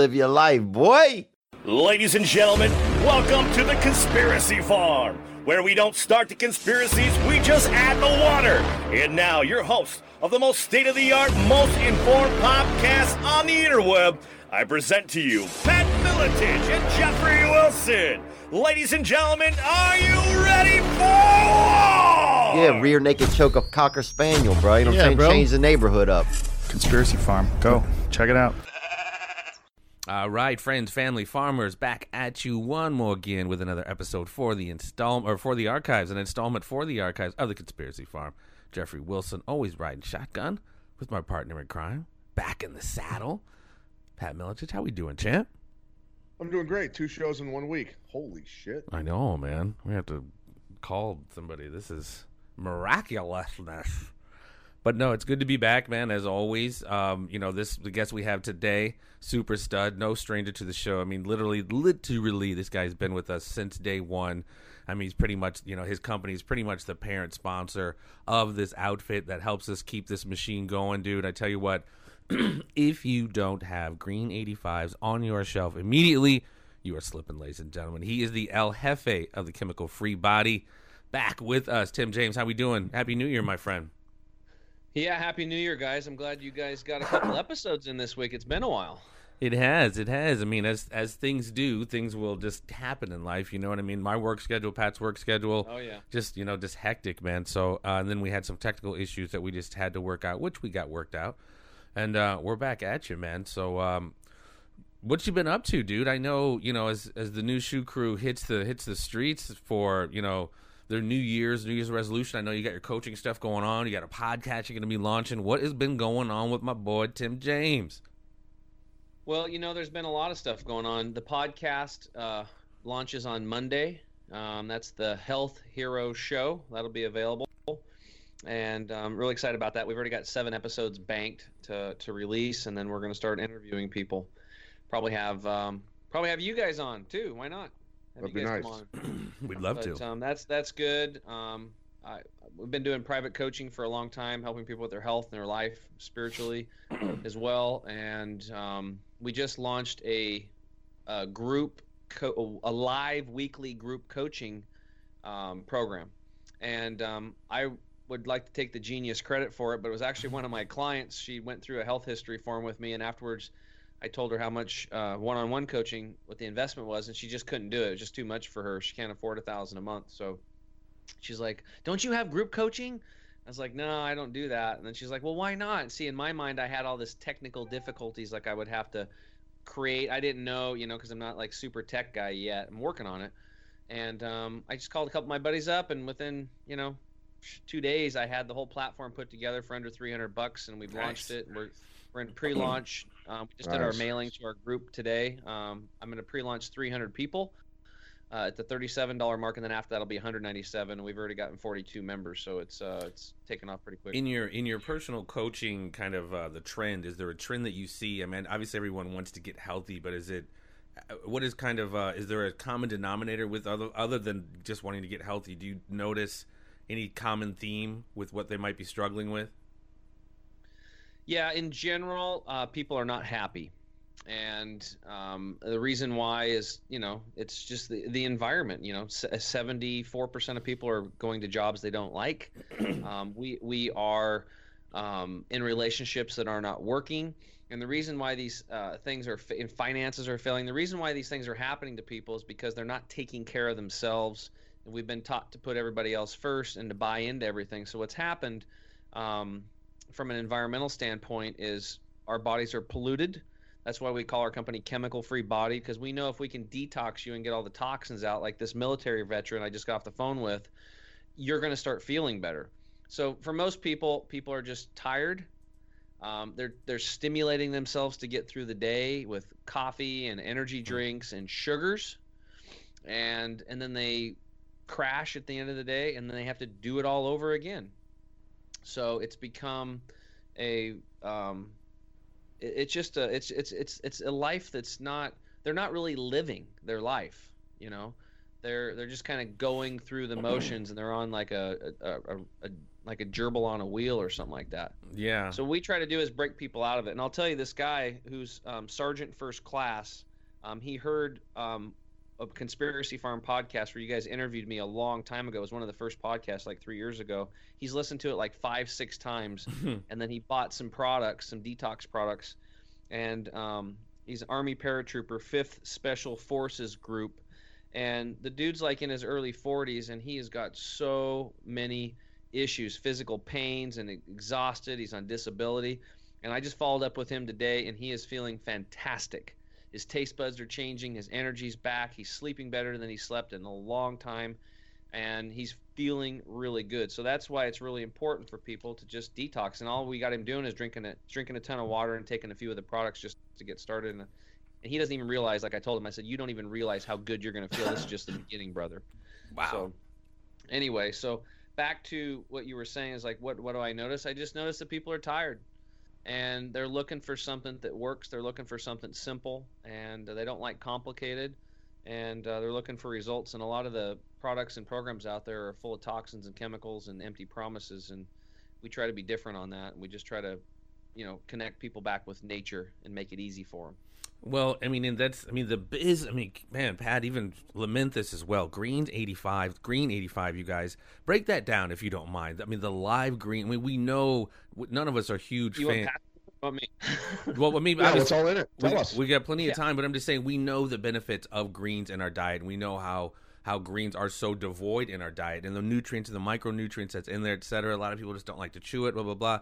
live your life, boy. Ladies and gentlemen, welcome to the Conspiracy Farm, where we don't start the conspiracies, we just add the water. And now, your host of the most state-of-the-art, most informed podcast on the interweb, I present to you Pat Militage and Jeffrey Wilson. Ladies and gentlemen, are you ready for war? Yeah, rear naked choke a cocker spaniel, bro. You know what I'm saying? Bro. Change the neighborhood up. Conspiracy Farm. Go. Check it out. All right, friends, family, farmers, back at you one more again with another episode for the installment for the archives of the Conspiracy Farm. Jeffrey Wilson, always riding shotgun with my partner in crime, back in the saddle. Pat Militage, how we doing, champ? I'm doing great. 2 shows in 1 week. Holy shit! I know, man. We have to call somebody. This is miraculousness. But no, it's good to be back, man, as always. The guest we have today, super stud, no stranger to the show. I mean, literally, this guy's been with us since day one. I mean, he's pretty much, his company is pretty much the parent sponsor of this outfit that helps us keep this machine going, dude. I tell you what, if you don't have Green 85s on your shelf immediately, you are slipping, ladies and gentlemen. He is the El Jefe of the Chemical Free Body. Back with us, Tim James. How we doing? Happy New Year, my friend. Yeah, Happy New Year, guys. I'm glad you guys got a couple episodes in this week. It's been a while. It has. I mean, as things do, things will just happen in life. You know what I mean? My work schedule, Pat's work schedule. Oh, yeah. Just hectic, man. So and then we had some technical issues that we just had to work out, which we got worked out. And we're back at you, man. So what you been up to, dude? I know, as the new shoe crew hits the streets for, their New Year's resolution. I know you got your coaching stuff going on. You got a podcast you're going to be launching. What has been going on with my boy, Tim James? Well, there's been a lot of stuff going on. The podcast launches on Monday. That's the Health Hero Show. That'll be available. And I'm really excited about that. We've already got 7 episodes banked to release, and then we're going to start interviewing people. Probably have you guys on, too. Why not? That'd be nice. We'd love to. That's good. We've been doing private coaching for a long time, helping people with their health and their life spiritually as well. And we just launched a live weekly group coaching program. And I would like to take the genius credit for it, but it was actually one of my clients. She went through a health history form with me, and afterwards I told her how much one-on-one coaching, what the investment was, and she just couldn't do it. It was just too much for her. She can't afford $1,000 a month. So she's like, "Don't you have group coaching?" I was like, "No, I don't do that." And then she's like, "Well, why not?" And see, in my mind, I had all this technical difficulties, like I would have to create. I didn't know, because I'm not like super tech guy yet. I'm working on it. And I just called a couple of my buddies up, and within, 2 days, I had the whole platform put together for under $300, and we've launched it. And we're in pre-launch. We just did our mailing to our group today. I'm going to pre-launch 300 people at the $37 mark, and then after that'll be $197. We've already gotten 42 members, so it's taken off pretty quick. In your personal coaching, kind of the trend, is there a trend that you see? I mean, obviously everyone wants to get healthy, but is there a common denominator with other than just wanting to get healthy? Do you notice any common theme with what they might be struggling with? Yeah, in general, people are not happy. And the reason why is, it's just the environment. 74% of people are going to jobs they don't like. We are in relationships that are not working. And the reason why these things are in finances are failing, the reason why these things are happening to people is because they're not taking care of themselves. And we've been taught to put everybody else first and to buy into everything. So what's happened from an environmental standpoint is our bodies are polluted. That's why we call our company Chemical Free Body, because we know if we can detox you and get all the toxins out, like this military veteran I just got off the phone with, you're going to start feeling better. So for most people are just tired. They're stimulating themselves to get through the day with coffee and energy drinks and sugars, and then they crash at the end of the day, and then they have to do it all over again. So it's become a life that's not, they're not really living their life, They're just kind of going through the motions, and they're on like a like a gerbil on a wheel or something like that. Yeah. So what we try to do is break people out of it. And I'll tell you, this guy who's Sergeant First Class, he heard a Conspiracy Farm podcast where you guys interviewed me a long time ago. It was one of the first podcasts, like 3 years ago. He's listened to it like 5-6 times, and then he bought some products, some detox products, and he's an Army paratrooper, 5th Special Forces Group. And the dude's like in his early 40s, and he has got so many issues, physical pains, and exhausted. He's on disability. And I just followed up with him today, and he is feeling fantastic. His taste buds are changing. His energy's back. He's sleeping better than he slept in a long time, and he's feeling really good. So that's why it's really important for people to just detox. And all we got him doing is drinking a ton of water and taking a few of the products just to get started. And he doesn't even realize, like I told him, I said, you don't even realize how good you're going to feel. This is just the beginning, brother. Wow. So anyway, so back to what you were saying is like, what do I notice? I just noticed that people are tired. And they're looking for something that works. They're looking for something simple, and they don't like complicated, and they're looking for results. And a lot of the products and programs out there are full of toxins and chemicals and empty promises, and we try to be different on that. And we just try to, you know, connect people back with nature and make it easy for them. Well, I mean, and that's, I mean, the biz, I mean, man, Pat, even lament this as well. Green 85, you guys, break that down if you don't mind. I mean, the live green, I mean, we know none of us are huge fans. Well, I mean, yeah, it's all in it. Tell us. We got plenty of time, but I'm just saying we know the benefits of greens in our diet, and we know how greens are so devoid in our diet, and the nutrients and the micronutrients that's in there, et cetera. A lot of people just don't like to chew it, blah, blah, blah.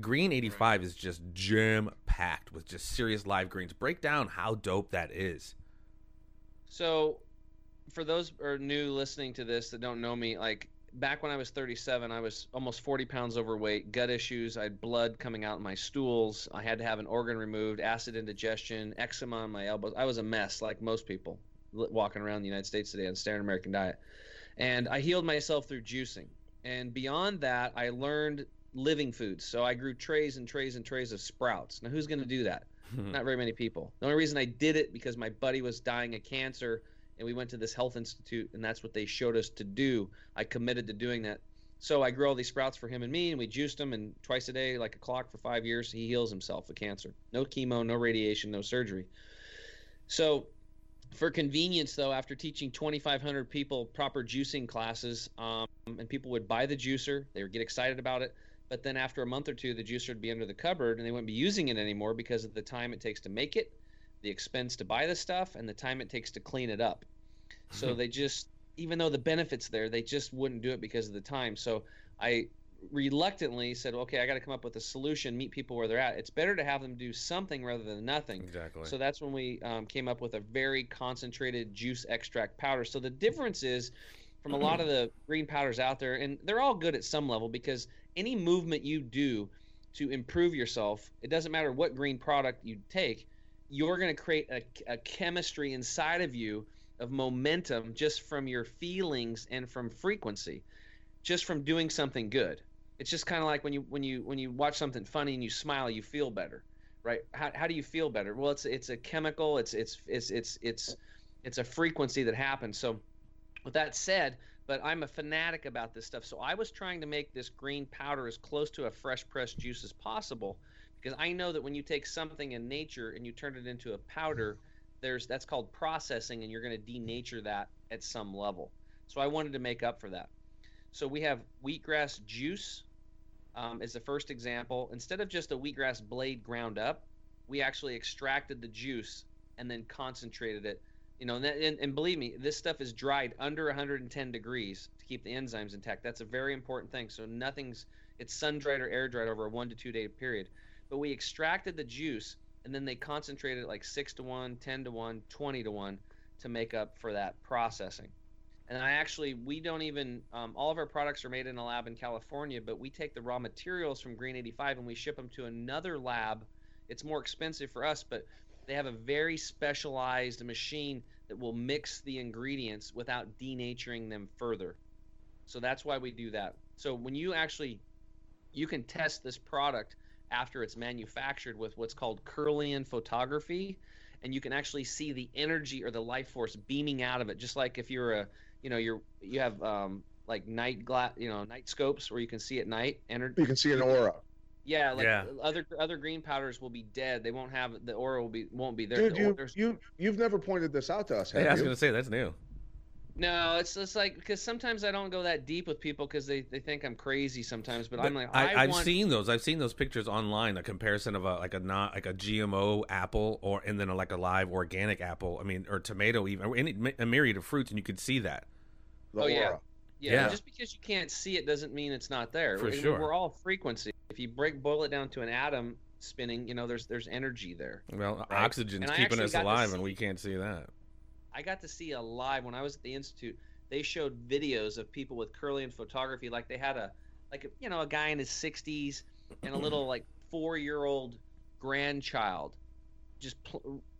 Green 85 is just jam-packed with just serious live greens. Break down how dope that is. So for those who are new listening to this that don't know me, like back when I was 37, I was almost 40 pounds overweight, gut issues, I had blood coming out in my stools, I had to have an organ removed, acid indigestion, eczema on my elbows. I was a mess like most people walking around the United States today on the standard American diet. And I healed myself through juicing. And beyond that, I learned living foods. So I grew trays and trays and trays of sprouts. Now, who's going to do that? Not very many people. The only reason I did it because my buddy was dying of cancer, and we went to this health institute, and that's what they showed us to do. I committed to doing that. So I grew all these sprouts for him and me, and we juiced them, and twice a day, like a clock for 5 years, he heals himself of cancer. No chemo, no radiation, no surgery. So for convenience, though, after teaching 2,500 people proper juicing classes, and people would buy the juicer, they would get excited about it, but then after a month or two, the juicer would be under the cupboard, and they wouldn't be using it anymore because of the time it takes to make it, the expense to buy the stuff, and the time it takes to clean it up. So they just, even though the benefit's there, they just wouldn't do it because of the time. So I reluctantly said, okay, I got to come up with a solution, meet people where they're at. It's better to have them do something rather than nothing. Exactly. So that's when we came up with a very concentrated juice extract powder. So the difference is from a lot of the green powders out there, and they're all good at some level because any movement you do to improve yourself, it doesn't matter what green product you take, you're going to create a chemistry inside of you of momentum just from your feelings and from frequency, just from doing something good. It's just kind of like when you watch something funny and you smile, you feel better, right? How do you feel better? Well, it's a chemical, it's a frequency that happens. So with that said, but I'm a fanatic about this stuff, so I was trying to make this green powder as close to a fresh pressed juice as possible, because I know that when you take something in nature and you turn it into a powder, that's called processing, and you're going to denature that at some level. So I wanted to make up for that. So we have wheatgrass juice as the first example. Instead of just a wheatgrass blade ground up, we actually extracted the juice and then concentrated it. You know, and believe me, this stuff is dried under 110 degrees to keep the enzymes intact. That's a very important thing. So it's sun-dried or air-dried over a 1 to 2 day period. But we extracted the juice, and then they concentrated it like 6 to 1, 10 to 1, 20 to 1 to make up for that processing. And we don't even, all of our products are made in a lab in California, but we take the raw materials from Green 85 and we ship them to another lab. It's more expensive for us, but they have a very specialized machine that will mix the ingredients without denaturing them further. So that's why we do that. So when you can test this product after it's manufactured with what's called Kirlian photography, and you can actually see the energy or the life force beaming out of it, just like if you have like night glass, you know, night scopes where you can see at night. You can see an aura. Yeah, like other green powders will be dead. They won't have the aura won't be there. Dude, you've never pointed this out to us, have you? I was gonna say that's new. No, it's like because sometimes I don't go that deep with people because they think I'm crazy sometimes. But I'm like I've seen those. I've seen those pictures online. A comparison of a GMO apple and then like a live organic apple. I mean, or tomato even, or a myriad of fruits, and you could see that. The aura. Yeah, just because you can't see it doesn't mean it's not there. For sure. We're all frequency. If you boil it down to an atom spinning, you know, there's energy there. Well, right? Oxygen's keeping us alive, and we can't see that. I got to see alive when I was at the Institute. They showed videos of people with Kirlian photography. Like they had a guy in his 60s and a little like 4-year-old grandchild just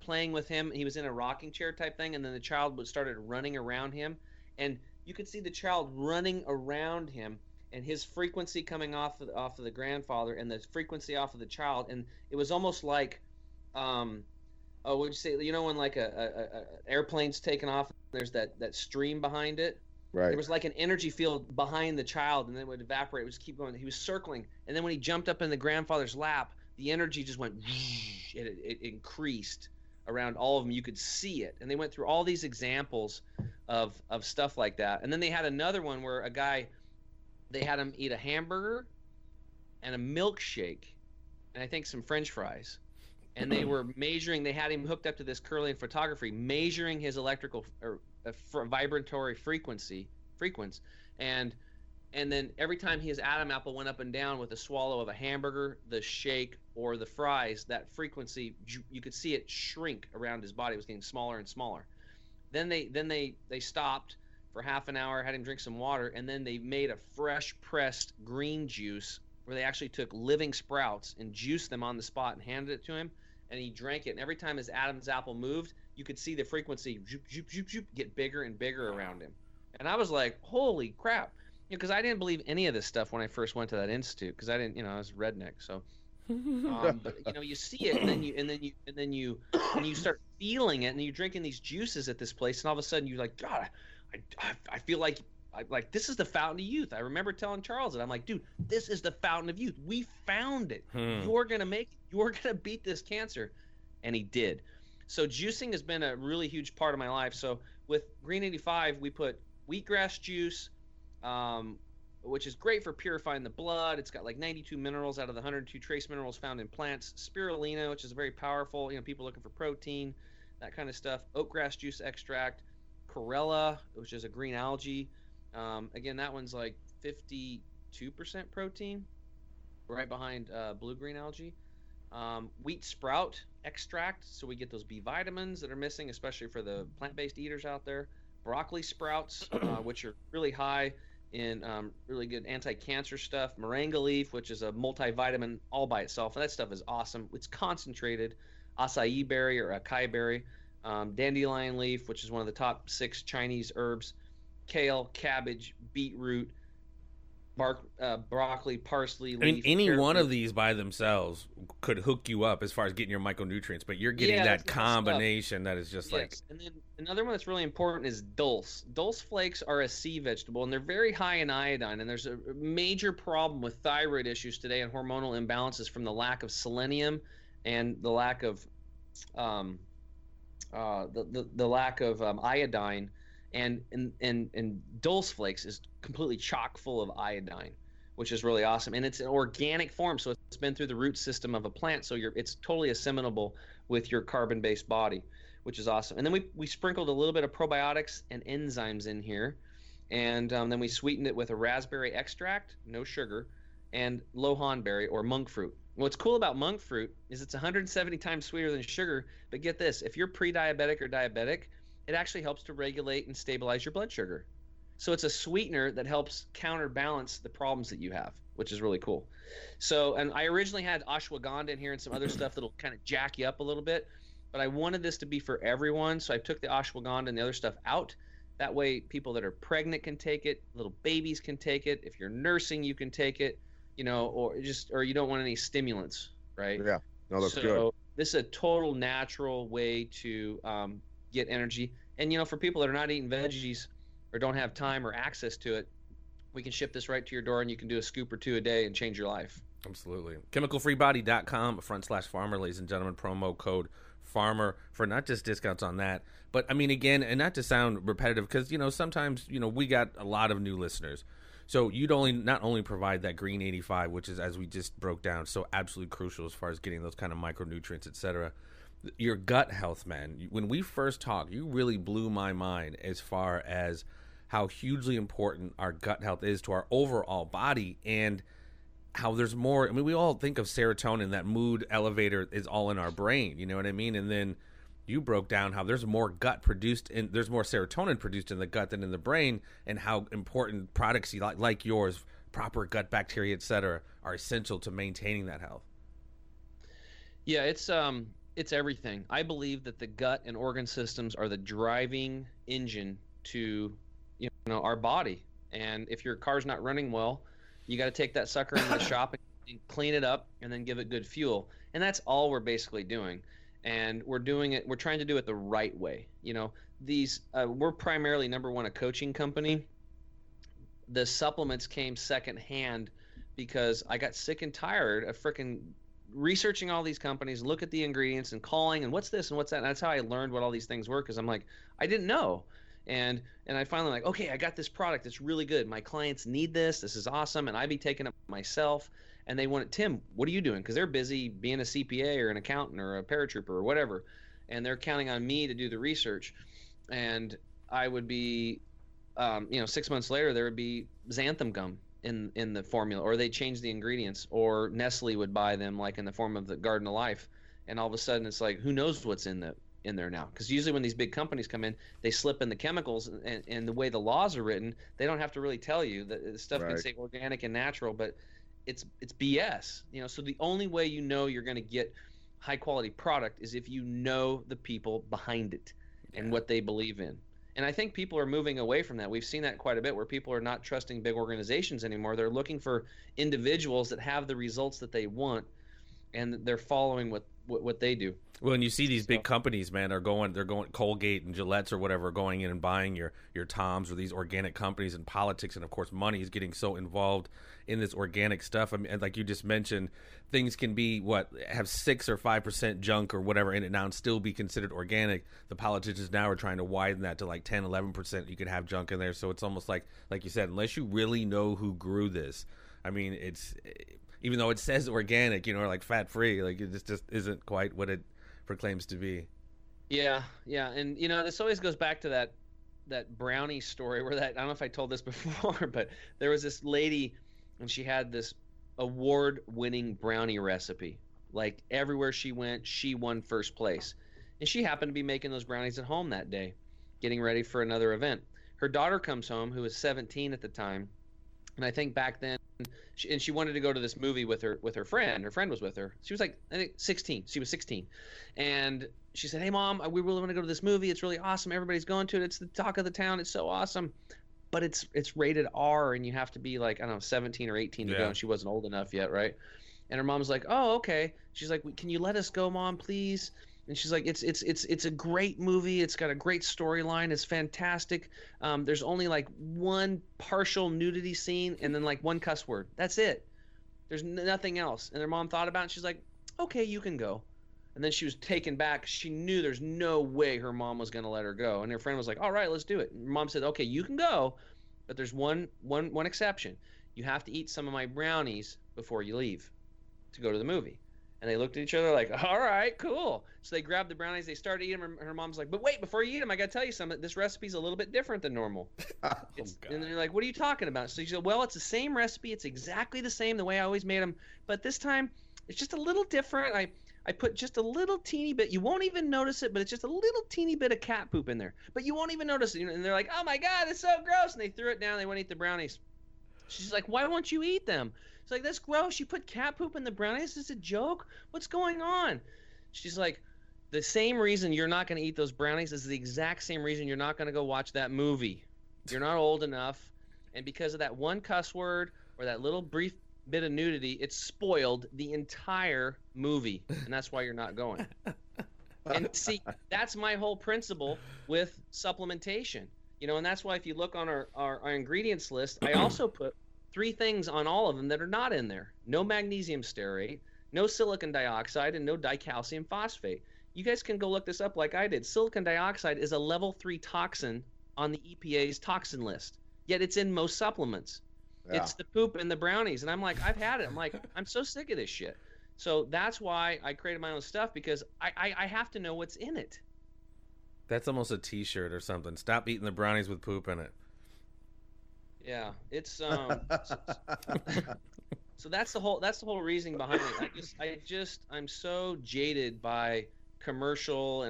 playing with him. He was in a rocking chair type thing, and then the child started running around him, and you could see the child running around him and his frequency coming off of the grandfather and the frequency off of the child. And it was almost like, would you say, you know, when like a airplane's taking off, there's that stream behind it. Right. There was like an energy field behind the child, and then it would evaporate. It would just keep going. He was circling. And then when he jumped up in the grandfather's lap, the energy just went, it increased around all of them. You could see it. And they went through all these examples of stuff like that. And then they had another one where a guy, they had him eat a hamburger and a milkshake and I think some french fries, and they were measuring, they had him hooked up to this Kirlian photography, measuring his electrical or vibratory frequency, and then every time his atom apple went up and down with a swallow of a hamburger, the shake, or the fries, that frequency, you could see it shrink around his body. It was getting smaller and smaller. Then they stopped for half an hour, had him drink some water, and then they made a fresh pressed green juice where they actually took living sprouts and juiced them on the spot and handed it to him, and he drank it. And every time his Adam's apple moved, you could see the frequency get bigger and bigger around him. And I was like, holy crap. Because I didn't believe any of this stuff when I first went to that institute, because I didn't, I was redneck, so. But you see it, and then you start feeling it, and you're drinking these juices at this place, and all of a sudden you're like, God, I feel like this is the fountain of youth. I remember telling Charles that. I'm like, dude, this is the fountain of youth. We found it. You're gonna make it. You're gonna beat this cancer, and he did. So juicing has been a really huge part of my life. So with Green 85, we put wheatgrass juice, which is great for purifying the blood. It's got like 92 minerals out of the 102 trace minerals found in plants. Spirulina, which is very powerful. People looking for protein, that kind of stuff. Oatgrass juice extract. Corella, which is a green algae. Again, that one's like 52% protein, right behind blue-green algae. Wheat sprout extract, so we get those B vitamins that are missing, especially for the plant-based eaters out there. Broccoli sprouts, which are really high in really good anti-cancer stuff. Moringa leaf, which is a multivitamin all by itself. And that stuff is awesome. It's concentrated. Acai berry or acai berry. Dandelion leaf, which is one of the top 6 Chinese herbs, kale, cabbage, beetroot, broccoli, parsley. I mean, any one of these by themselves could hook you up as far as getting your micronutrients, but you're getting that combination that is just like. And then another one that's really important is dulse. Dulse flakes are a sea vegetable, and they're very high in iodine. And there's a major problem with thyroid issues today and hormonal imbalances from the lack of selenium and the lack of. The lack of iodine, and dulse flakes is completely chock full of iodine, which is really awesome. And it's an organic form, so it's been through the root system of a plant, so it's totally assimilable with your carbon-based body, which is awesome. And then we sprinkled a little bit of probiotics and enzymes in here, and then we sweetened it with a raspberry extract, no sugar, and lohan berry or monk fruit. What's cool about monk fruit is it's 170 times sweeter than sugar, but get this, if you're pre-diabetic or diabetic, it actually helps to regulate and stabilize your blood sugar. So it's a sweetener that helps counterbalance the problems that you have, which is really cool. So, and I originally had ashwagandha in here and some other stuff that'll kind of jack you up a little bit, but I wanted this to be for everyone, so I took the ashwagandha and the other stuff out. That way people that are pregnant can take it, little babies can take it, if you're nursing you can take it. Or you don't want any stimulants, right? Yeah, no, that's good. So this is a total natural way to get energy. And, for people that are not eating veggies or don't have time or access to it, we can ship this right to your door, and you can do a scoop or two a day and change your life. Absolutely. Chemicalfreebody.com /farmer, ladies and gentlemen, promo code farmer for not just discounts on that, but I mean, again, and not to sound repetitive, because, you know, sometimes, you know, we got a lot of new listeners. So you'd only not only provide that Green 85, which is, as we just broke down, so absolutely crucial as far as getting those kind of micronutrients, et cetera. Your gut health, man. When we first talked, you really blew my mind as far as how hugely important our gut health is to our overall body, and how there's more. I mean, we all think of serotonin, that mood elevator is all in our brain. You know what I mean? And then you broke down how there's more gut produced, and there's more serotonin produced in the gut than in the brain, and how important products like yours, proper gut bacteria, et cetera, are essential to maintaining that health. Yeah, it's everything. I believe that the gut and organ systems are the driving engine to, you know, our body. And if your car's not running well, you got to take that sucker into the shop and clean it up, and then give it good fuel. And that's all we're basically doing. And we're doing it, we're trying to do it the right way. You know, these, we're primarily, number one, a coaching company. The supplements came secondhand because I got sick and tired of freaking researching all these companies, look at the ingredients and calling and what's this and what's that. And that's how I learned what all these things were, because I'm like, I didn't know. And I finally like, okay, I got this product. It's really good. My clients need this. This is awesome. And I be taking it myself. And they want it, Tim, what are you doing? Because they're busy being a CPA or an accountant or a paratrooper or whatever. And they're counting on me to do the research. And I would be, 6 months later, there would be xanthan gum in the formula, or they change the ingredients, or Nestle would buy them like in the form of the Garden of Life. And all of a sudden it's like, who knows what's in there now? Because usually when these big companies come in, they slip in the chemicals, and the way the laws are written, they don't have to really tell you. The stuff right. Can say organic and natural, but it's BS. You know, so the only way you know you're going to get high quality product is if you know the people behind it and what they believe in. And I think people are moving away from that. We've seen that quite a bit, where people are not trusting big organizations anymore. They're looking for individuals that have the results that they want, and they're following what they do. Well, and you see these big companies, man, they're going Colgate and Gillette's or whatever, going in and buying your Toms or these organic companies, and politics and of course money is getting so involved in this organic stuff. I mean, like you just mentioned, things can be have 6 or 5% junk or whatever in it now and still be considered organic. The politicians now are trying to widen that to like 10-11%. You could have junk in there. So it's almost like you said, unless you really know who grew this, I mean, it's, even though it says organic, you know, or like fat free, like it just isn't quite what it proclaims to be. Yeah. And, you know, this always goes back to that brownie story where I don't know if I told this before, but there was this lady and she had this award-winning brownie recipe. Like everywhere she went, she won first place. And she happened to be making those brownies at home that day, getting ready for another event. Her daughter comes home, who was 17 at the time. And I think back then, she wanted to go to this movie with her friend. Her friend was with her. She was like, I think 16. She was 16. And she said, hey, Mom, we really want to go to this movie. It's really awesome. Everybody's going to it. It's the talk of the town. It's so awesome. But it's rated R, and you have to be like, I don't know, 17 or 18 to go. And she wasn't old enough yet, right? And her mom's like, oh, okay. She's like, can you let us go, Mom, please? And she's like, it's a great movie. It's got a great storyline. It's fantastic. There's only like one partial nudity scene and then like one cuss word. That's it. There's nothing else. And their mom thought about it. And she's like, okay, you can go. And then she was taken back. She knew there's no way her mom was going to let her go. And her friend was like, all right, let's do it. And her mom said, okay, you can go. But there's one exception. You have to eat some of my brownies before you leave to go to the movie. And they looked at each other like, all right, cool. So they grabbed the brownies. They started eating them. Her mom's like, but wait, before you eat them, I got to tell you something. This recipe's a little bit different than normal. And they're like, what are you talking about? So she said, well, it's the same recipe. It's exactly the same, the way I always made them. But this time, it's just a little different. I put just a little teeny bit. You won't even notice it, but it's just a little teeny bit of cat poop in there. But you won't even notice it. And they're like, oh, my God, it's so gross. And they threw it down. They went to eat the brownies. She's like, why won't you eat them? She's like, that's gross. You put cat poop in the brownies? Is this a joke? What's going on? She's like, the same reason you're not going to eat those brownies is the exact same reason you're not going to go watch that movie. You're not old enough. And because of that one cuss word or that little brief bit of nudity, it spoiled the entire movie. And that's why you're not going. And see, that's my whole principle with supplementation. You know, and that's why if you look on our ingredients list, I also put 3 things on all of them that are not in there. No magnesium stearate, no silicon dioxide, and no dicalcium phosphate. You guys can go look this up like I did. Silicon dioxide is a level 3 toxin on the EPA's toxin list, yet it's in most supplements. Yeah. It's the poop and the brownies. And I'm like, I've had it. I'm like, I'm so sick of this shit. So that's why I created my own stuff, because I have to know what's in it. That's almost a t-shirt or something. Stop eating the brownies with poop in it. Yeah, it's so that's the whole reason behind it. I just I'm so jaded by commercial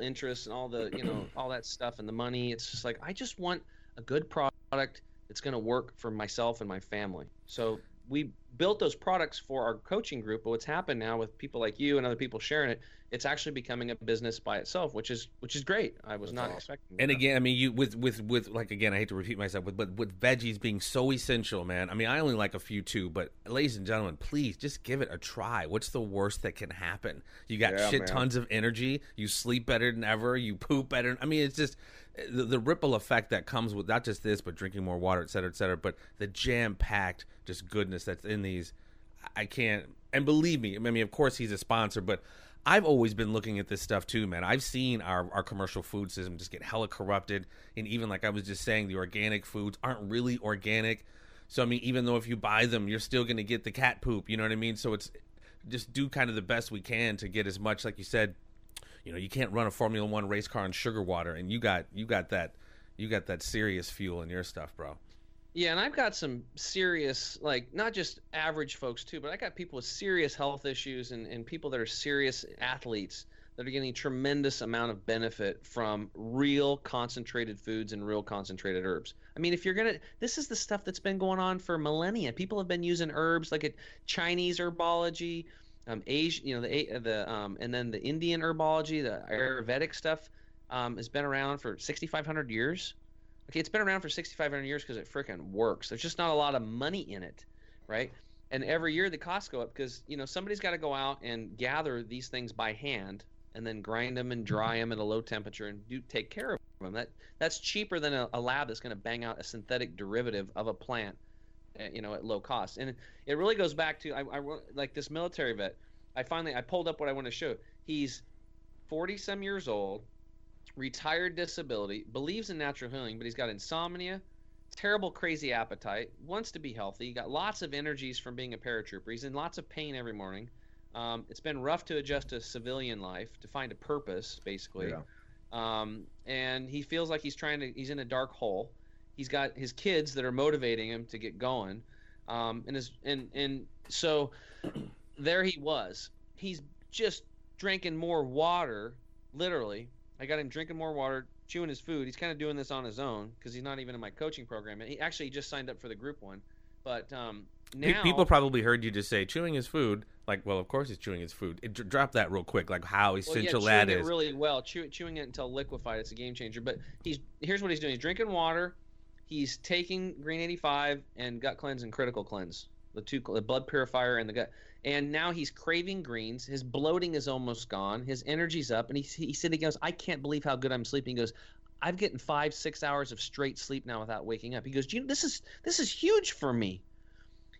interests and all the, you know, all that stuff and the money. It's just like, I just want a good product that's going to work for myself and my family. So we built those products for our coaching group, but what's happened now with people like you and other people sharing it, it's actually becoming a business by itself, which is great. I was not expecting that. And again, I mean, you with like, again, I hate to repeat myself, with veggies being so essential, man. I mean, I only like a few too, but ladies and gentlemen, please just give it a try. What's the worst that can happen? You got tons of energy. You sleep better than ever. You poop better. I mean, it's just the ripple effect that comes with not just this, but drinking more water, et cetera, but the jam-packed just goodness that's in these. I can't, and believe me, I mean, of course he's a sponsor, but I've always been looking at this stuff too, man. I've seen our commercial food system just get hella corrupted, and even like I was just saying, the organic foods aren't really organic. So, I mean, even though if you buy them, you're still going to get the cat poop, you know what I mean? So it's just do kind of the best we can to get as much, like you said. You know, you can't run a Formula 1 race car on sugar water, and you got that serious fuel in your stuff, bro. Yeah, and I've got some serious, like, not just average folks too, but I got people with serious health issues and people that are serious athletes that are getting a tremendous amount of benefit from real concentrated foods and real concentrated herbs. I mean, if you're going to – this is the stuff that's been going on for millennia. People have been using herbs, like Chinese herbology, Asia, you know, and then the Indian herbology, the Ayurvedic stuff, has been around for 6,500 years. Okay, it's been around for 6,500 years because it freaking works. There's just not a lot of money in it, right? And every year the costs go up because, you know, somebody's got to go out and gather these things by hand and then grind them and dry them at a low temperature and take care of them. That's cheaper than a lab that's going to bang out a synthetic derivative of a plant, you know, at low cost. And it really goes back to I like this military vet. I pulled up what I want to show. He's 40 some years old, retired disability, believes in natural healing, but he's got insomnia, terrible crazy appetite, wants to be healthy, got lots of energies from being a paratrooper. He's in lots of pain every morning. It's been rough to adjust to civilian life, to find a purpose basically. Yeah. And he feels like he's in a dark hole. He's got his kids that are motivating him to get going, and so there he was. He's just drinking more water, literally. I got him drinking more water, chewing his food. He's kind of doing this on his own because he's not even in my coaching program. He actually just signed up for the group one, but now people probably heard you just say chewing his food. Like, well, of course he's chewing his food. Drop that real quick, like how essential that is. Really well, chewing it until liquefied. It's a game changer. But here's what he's doing. He's drinking water. He's taking Green 85 and Gut Cleanse and Critical Cleanse, the blood purifier and the gut. And now he's craving greens. His bloating is almost gone. His energy's up. And he said, he goes, I can't believe how good I'm sleeping. He goes, I'm getting 5-6 hours of straight sleep now without waking up. He goes, this is huge for me.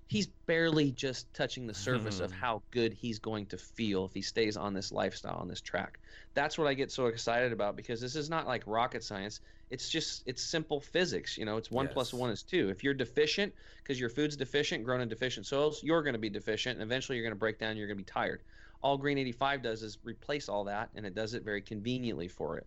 He's barely just touching the surface of how good he's going to feel if he stays on this lifestyle, on this track. That's what I get so excited about, because this is not like rocket science. It's simple physics. You know, it's 1 + 1 is 2. If you're deficient because your food's deficient, grown in deficient soils, you're going to be deficient, and eventually you're going to break down. You're going to be tired. All Green 85 does is replace all that, and it does it very conveniently for it.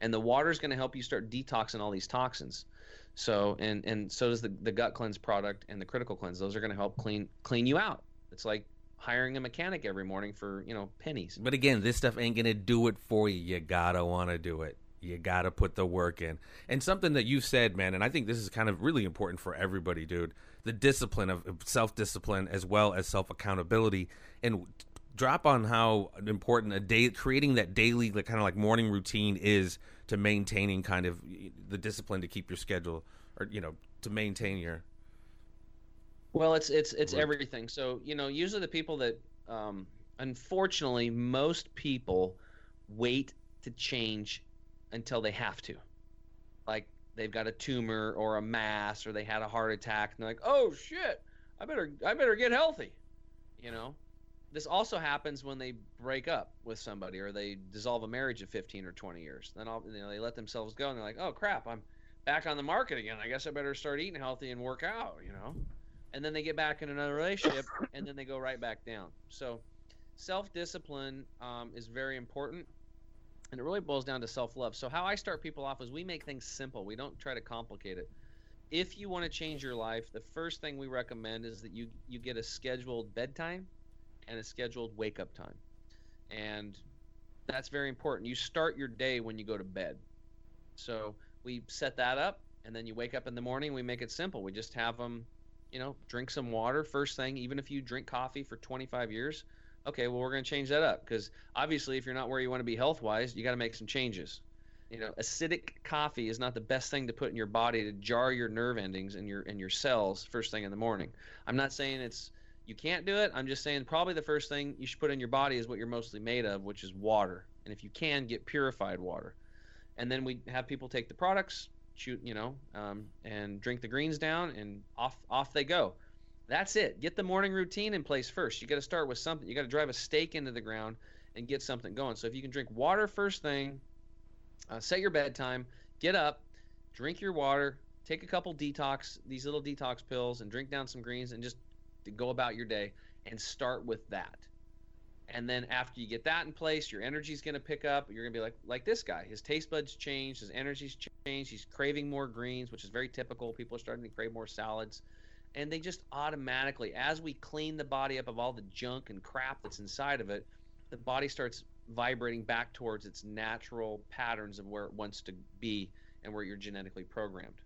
And the water is going to help you start detoxing all these toxins. So and so does the Gut Cleanse product and the Critical Cleanse. Those are going to help clean you out. It's like hiring a mechanic every morning for, you know, pennies. But again, this stuff ain't going to do it for you. You got to want to do it. You got to put the work in. And something that you've said, man, and I think this is kind of really important for everybody, dude, the discipline of self-discipline as well as self-accountability. And drop on how important creating that daily, like, kind of like morning routine is to maintaining kind of the discipline to keep your schedule, or, you know, to maintain your. Well, it's everything. So, you know, usually the people that, unfortunately, most people wait to change until they have to. Like, they've got a tumor or a mass or they had a heart attack, and they're like, oh shit, I better get healthy, you know. This also happens when they break up with somebody or they dissolve a marriage of 15 or 20 years. Then they let themselves go and they're like, oh crap, I'm back on the market again. I guess I better start eating healthy and work out, you know. And then they get back in another relationship and then they go right back down. So self-discipline is very important, and it really boils down to self-love. So how I start people off is we make things simple. We don't try to complicate it. If you want to change your life, the first thing we recommend is that you get a scheduled bedtime and a scheduled wake-up time. And that's very important. You start your day when you go to bed. So we set that up, and then you wake up in the morning. We make it simple. We just have them, you know, drink some water first thing. Even if you drink coffee for 25 years, okay, well, we're going to change that up, because obviously if you're not where you want to be health-wise, you got to make some changes. You know, acidic coffee is not the best thing to put in your body to jar your nerve endings and your cells first thing in the morning. I'm not saying you can't do it. I'm just saying probably the first thing you should put in your body is what you're mostly made of, which is water. And if you can, get purified water. And then we have people take the products, and drink the greens down, and off they go. That's it. Get the morning routine in place first. You got to start with something. You got to drive a stake into the ground and get something going. So if you can drink water first thing, set your bedtime, get up, drink your water, take a couple these little detox pills, and drink down some greens, and just go about your day and start with that. And then after you get that in place, your energy's going to pick up. You're going to be like this guy. His taste buds changed. His energy's changed. He's craving more greens, which is very typical. People are starting to crave more salads. And they just automatically, as we clean the body up of all the junk and crap that's inside of it, the body starts vibrating back towards its natural patterns of where it wants to be and where you're genetically programmed.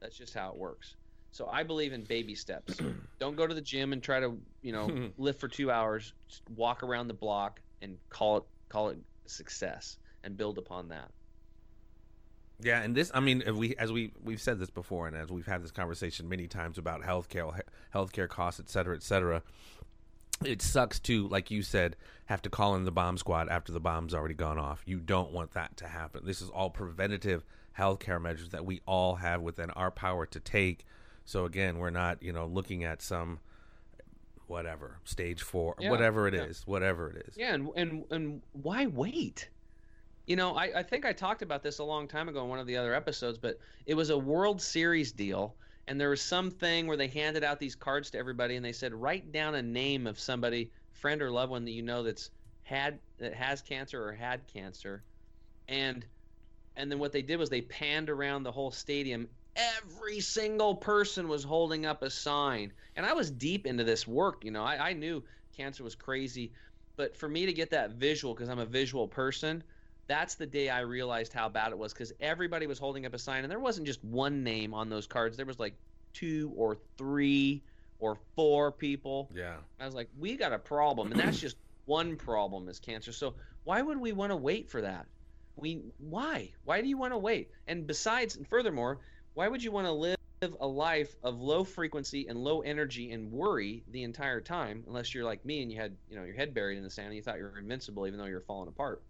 That's just how it works. So I believe in baby steps. Don't go to the gym and try to, lift for 2 hours. Just walk around the block and call it success and build upon that. Yeah, and this, I mean, we've said this before, and as we've had this conversation many times about healthcare costs, et cetera, et cetera. It sucks to, like you said, have to call in the bomb squad after the bomb's already gone off. You don't want that to happen. This is all preventative healthcare measures that we all have within our power to take. So again, we're not, looking at some stage 4, yeah, whatever it is. Yeah, and why wait? I think I talked about this a long time ago in one of the other episodes, but it was a World Series deal, and there was some thing where they handed out these cards to everybody, and they said, write down a name of somebody, friend or loved one that you know that has cancer or had cancer. And then what they did was they panned around the whole stadium. Every single person was holding up a sign. And I was deep into this work. I knew cancer was crazy. But for me to get that visual, because I'm a visual person, that's the day I realized how bad it was, because everybody was holding up a sign. And there wasn't just one name on those cards. There was like 2 or 3 or 4 people. Yeah. I was like, we got a problem. And that's just one problem is cancer. So why would we want to wait for that? Why do you want to wait? And besides, and furthermore, why would you want to live a life of low frequency and low energy and worry the entire time, unless you're like me and you had, your head buried in the sand and you thought you were invincible even though you're falling apart?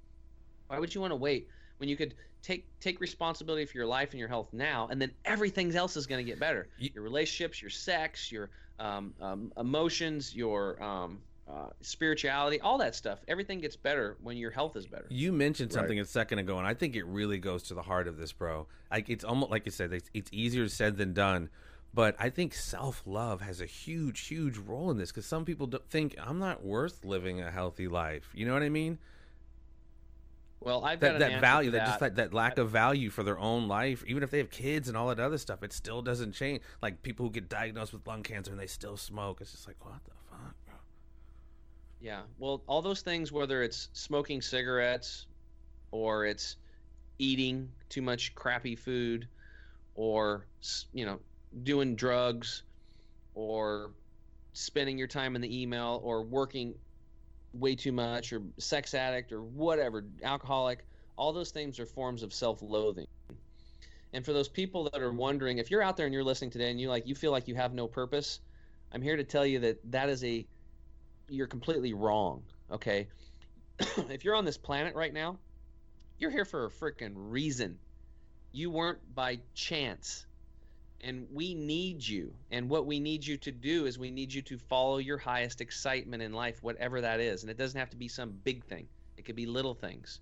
Why would you want to wait when you could take responsibility for your life and your health now, and then everything else is going to get better? Your relationships, your sex, your emotions, your spirituality, all that stuff. Everything gets better when your health is better. You mentioned something a second ago, and I think it really goes to the heart of this, bro. Like, it's almost like you said, it's easier said than done, but I think self-love has a huge, huge role in this, because some people think I'm not worth living a healthy life. You know what I mean? Well, I've got that value, that lack of value for their own life, even if they have kids and all that other stuff, it still doesn't change. Like people who get diagnosed with lung cancer and they still smoke, it's just like, what the fuck? Yeah, well, all those things, whether it's smoking cigarettes or it's eating too much crappy food or, doing drugs or spending your time in the email or working way too much or sex addict or whatever, alcoholic, all those things are forms of self-loathing. And for those people that are wondering, if you're out there and you're listening today and you feel like you have no purpose, I'm here to tell you that is you're completely wrong, okay? If you're on this planet right now, you're here for a freaking reason. You weren't by chance. And we need you. And what we need you to do is we need you to follow your highest excitement in life, whatever that is. And it doesn't have to be some big thing. It could be little things,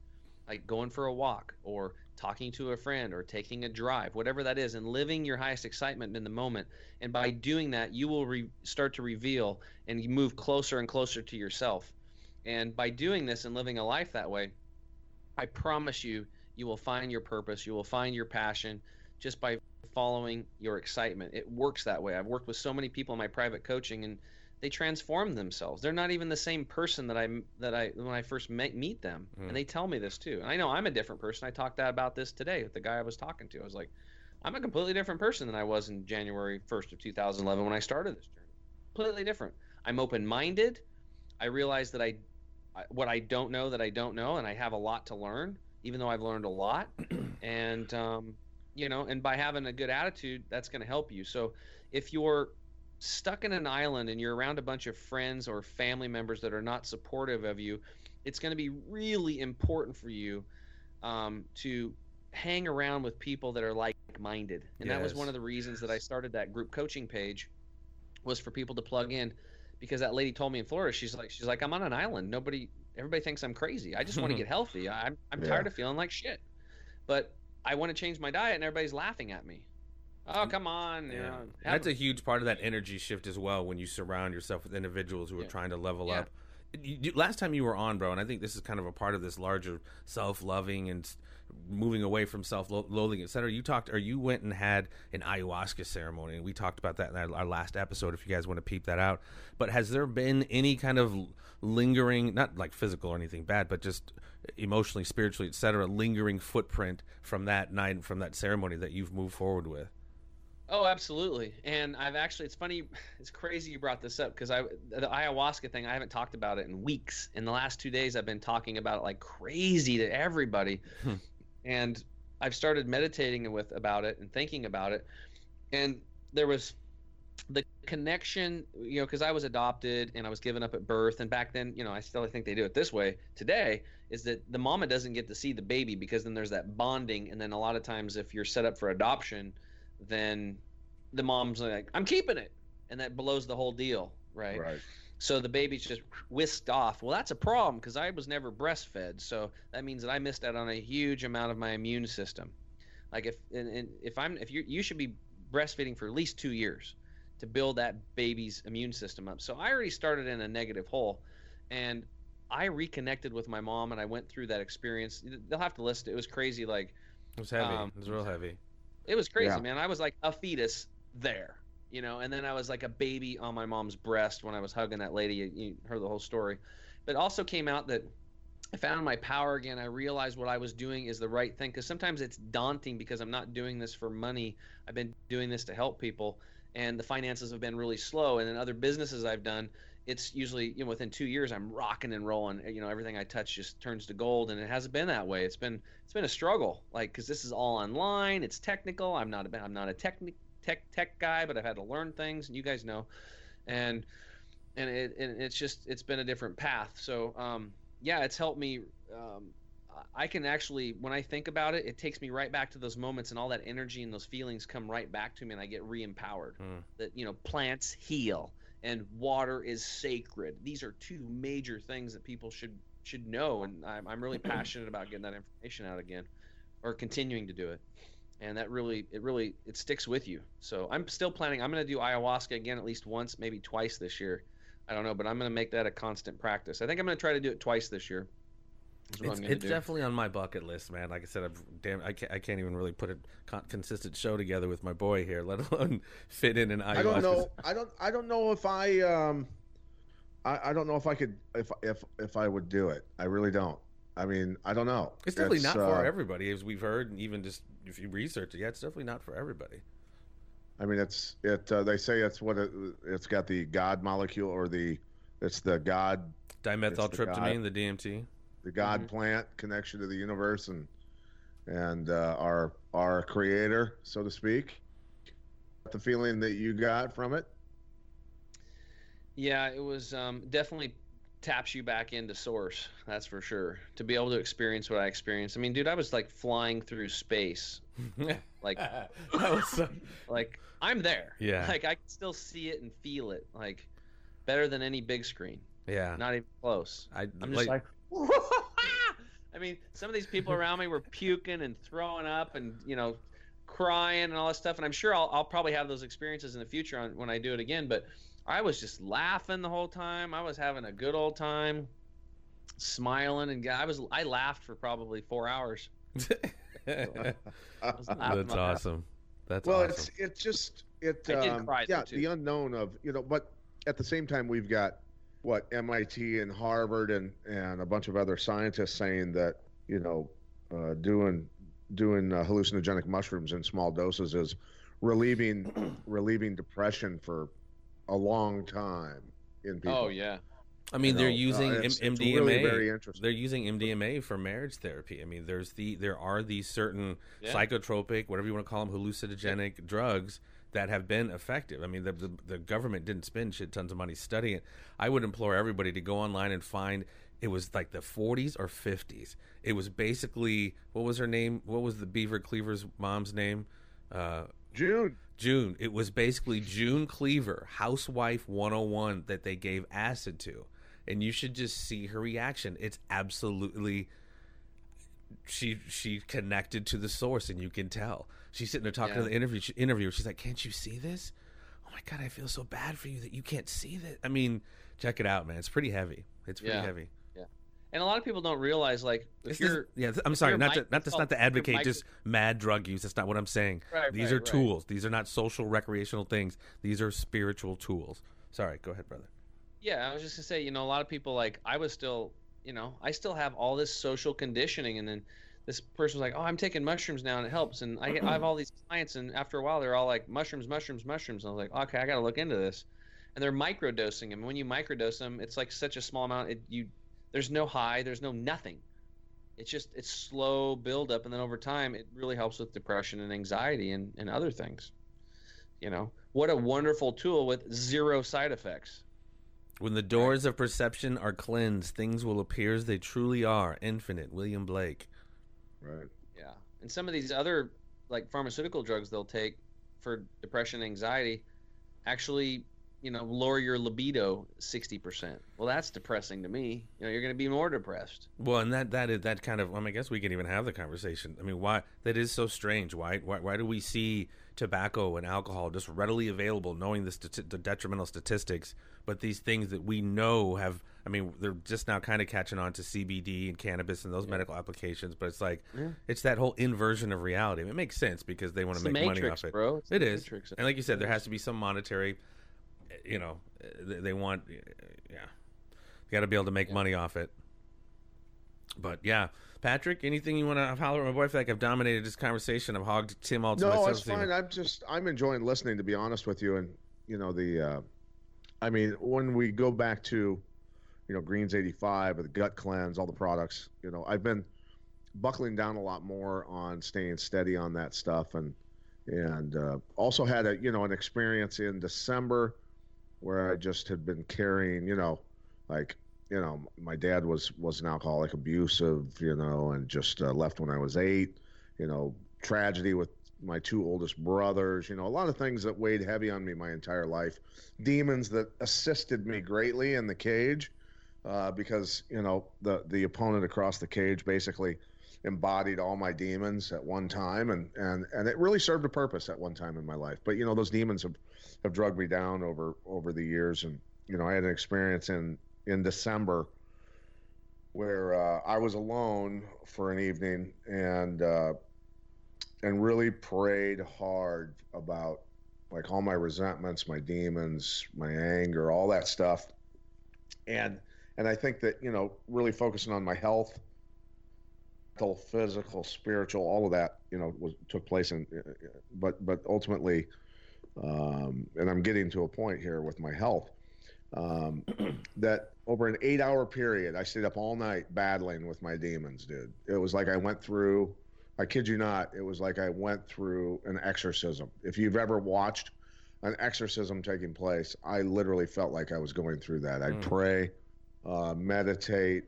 like going for a walk or talking to a friend or taking a drive, whatever that is, and living your highest excitement in the moment. And by doing that, you will start to reveal and you move closer and closer to yourself. And by doing this and living a life that way, I promise you, you will find your purpose. You will find your passion just by following your excitement. It works that way. I've worked with so many people in my private coaching, and they transform themselves. They're not even the same person that I when I first meet them. Mm. And they tell me this too. And I know I'm a different person. I talked about this today with the guy I was talking to. I was like, I'm a completely different person than I was in January 1st of 2011 when I started this journey. Completely different. I'm open-minded. I realize that what I don't know that I don't know, and I have a lot to learn, even though I've learned a lot. And and by having a good attitude, that's going to help you. So if you're stuck in an island and you're around a bunch of friends or family members that are not supportive of you, it's going to be really important for you to hang around with people that are like-minded. And That was one of the reasons that I started that group coaching page, was for people to plug in, because that lady told me in Florida, she's like, I'm on an island. Everybody thinks I'm crazy. I just want to get healthy. I'm tired of feeling like shit. But I want to change my diet, and everybody's laughing at me. Oh, come on. Yeah. That's a huge part of that energy shift as well, when you surround yourself with individuals who are trying to level up. Last time you were on, bro, and I think this is kind of a part of this larger self-loving and moving away from self-loathing, et cetera, you went and had an ayahuasca ceremony, and we talked about that in our last episode, if you guys want to peep that out. But has there been any kind of lingering, not like physical or anything bad, but just emotionally, spiritually, et cetera, lingering footprint from that night, from that ceremony, that you've moved forward with? Oh, absolutely. And I've actually, it's funny, it's crazy you brought this up, because the ayahuasca thing, I haven't talked about it in weeks. In the last 2 days, I've been talking about it like crazy to everybody. And I've started meditating about it and thinking about it. And there was the connection, because I was adopted and I was given up at birth. And back then, I still think they do it this way today, is that the mama doesn't get to see the baby, because then there's that bonding. And then a lot of times if you're set up for adoption, then the mom's like, I'm keeping it. And that blows the whole deal, right? So the baby's just whisked off. Well, that's a problem, because I was never breastfed. So that means that I missed out on a huge amount of my immune system. Like if you should be breastfeeding for at least 2 years to build that baby's immune system up. So I already started in a negative hole, and I reconnected with my mom, and I went through that experience. They'll have to listen. It was crazy. Like, it was heavy. It was real heavy. It was crazy, man. I was like a fetus there, and then I was like a baby on my mom's breast when I was hugging that lady. You heard the whole story. But it also came out that I found my power again. I realized what I was doing is the right thing, because sometimes it's daunting, because I'm not doing this for money. I've been doing this to help people, and the finances have been really slow. And in other businesses I've done, it's usually within 2 years I'm rocking and rolling. Everything I touch just turns to gold, and it hasn't been that way. It's been a struggle, because this is all online. It's technical. I'm not a tech guy, but I've had to learn things, and you guys know, and it's been a different path. So it's helped me. I can actually, when I think about it, it takes me right back to those moments, and all that energy and those feelings come right back to me, and I get re-empowered. That plants heal and water is sacred. These are two major things that people should know, and I'm really passionate about getting that information out again, or continuing to do it. And that really sticks with you. So I'm still planning. I'm going to do ayahuasca again at least once, maybe twice this year. I don't know, but I'm going to make that a constant practice. I think I'm going to try to do it twice this year. It's definitely on my bucket list, man. Like I said, I can't even really put a consistent show together with my boy here, let alone fit in an ayahuasca. I don't know if I would do it. I really don't. I mean, I don't know. It's definitely not for everybody, as we've heard, and even just if you research it, it's definitely not for everybody. I mean, they say it's what it's got the God molecule, or dimethyltryptamine, the DMT. The God plant connection to the universe and our creator, so to speak. The feeling that you got from it? Yeah, it was definitely taps you back into source, that's for sure. To be able to experience what I experienced. I mean, dude, I was like flying through space. Like, like I'm there. Yeah. Like I can still see it and feel it. Like better than any big screen. Yeah. Not even close. I'm just like I mean, some of these people around me were puking and throwing up and, you know, crying and all that stuff. And I'm sure I'll probably have those experiences in the future on when I do it again, but I was just laughing the whole time. I was having a good old time, smiling, and I laughed for probably 4 hours. That's awesome. That's well, awesome. It's just I did cry yeah too. The unknown of but at the same time we've got what MIT and Harvard and a bunch of other scientists saying that doing hallucinogenic mushrooms in small doses is relieving depression for a long time in people. Oh yeah, I mean they're using MDMA. It's really very interesting. They're using MDMA for marriage therapy. I mean, there are these certain psychotropic, whatever you want to call them, hallucinogenic drugs that have been effective. I mean, the government didn't spend shit tons of money studying it. I would implore everybody to go online and find. It was like the 40s or 50s. It was basically what was her name? What was the Beaver Cleaver's mom's name? June. It was basically June Cleaver, Housewife 101, that they gave acid to. And you should just see her reaction. It's absolutely she connected to the source, and you can tell. She's sitting there talking to the interviewer. She's like, "Can't you see this? Oh my God, I feel so bad for you that you can't see that." I mean, check it out, man. It's pretty heavy. Yeah. And a lot of people don't realize, like, I'm sorry, not to advocate just mad drug use. That's not what I'm saying. These are tools. These are not social recreational things. These are spiritual tools. Sorry, go ahead, brother. Yeah, I was just gonna say, a lot of people, like, I still have all this social conditioning, and then this person was like, "Oh, I'm taking mushrooms now, and it helps." And I have all these clients, and after a while, they're all like, "Mushrooms, mushrooms, mushrooms." And I was like, "Okay, I got to look into this." And they're microdosing them. When you microdose them, it's like such a small amount. There's no high, there's no nothing. It's just slow buildup, and then over time, it really helps with depression and anxiety and other things. What a wonderful tool with zero side effects. When the doors of perception are cleansed, things will appear as they truly are. Infinite, William Blake. Right. Yeah, and some of these other like pharmaceutical drugs they'll take for depression, and anxiety, actually. Lower your libido 60%. Well, that's depressing to me. You're going to be more depressed. Well, and that is that kind of. I mean, I guess we can even have the conversation. I mean, why that is so strange? Why do we see tobacco and alcohol just readily available, knowing the detrimental statistics, but these things that we know have. I mean, they're just now kind of catching on to CBD and cannabis and those medical applications. But it's like it's that whole inversion of reality. I mean, it makes sense because they want to make money off it. Bro. It is, matrix. And like you said, there has to be some monetary. They want, you got to be able to make money off it. But Patrick, anything you want to holler at my boy? I feel like I've dominated this conversation. I've hogged Tim all to myself. No, it's fine. I'm enjoying listening, to be honest with you. And when we go back to, Green's 85, the gut cleanse, all the products, I've been buckling down a lot more on staying steady on that stuff, and also had a an experience in December where I just had been carrying my dad was an alcoholic, abusive, and just left when I was 8, tragedy with my two oldest brothers, a lot of things that weighed heavy on me my entire life, demons that assisted me greatly in the cage, because the opponent across the cage basically embodied all my demons at one time, and it really served a purpose at one time in my life. But those demons have drugged me down over the years, and I had an experience in December where I was alone for an evening and really prayed hard about like all my resentments, my demons, my anger, all that stuff, and I think that really focusing on my health. Physical, spiritual, all of that, took place. But ultimately, and I'm getting to a point here with my health, that over an 8-hour period, I stayed up all night battling with my demons, dude. It was like I went through, I kid you not, it was like I went through an exorcism. If you've ever watched an exorcism taking place, I literally felt like I was going through that. I'd pray. meditate,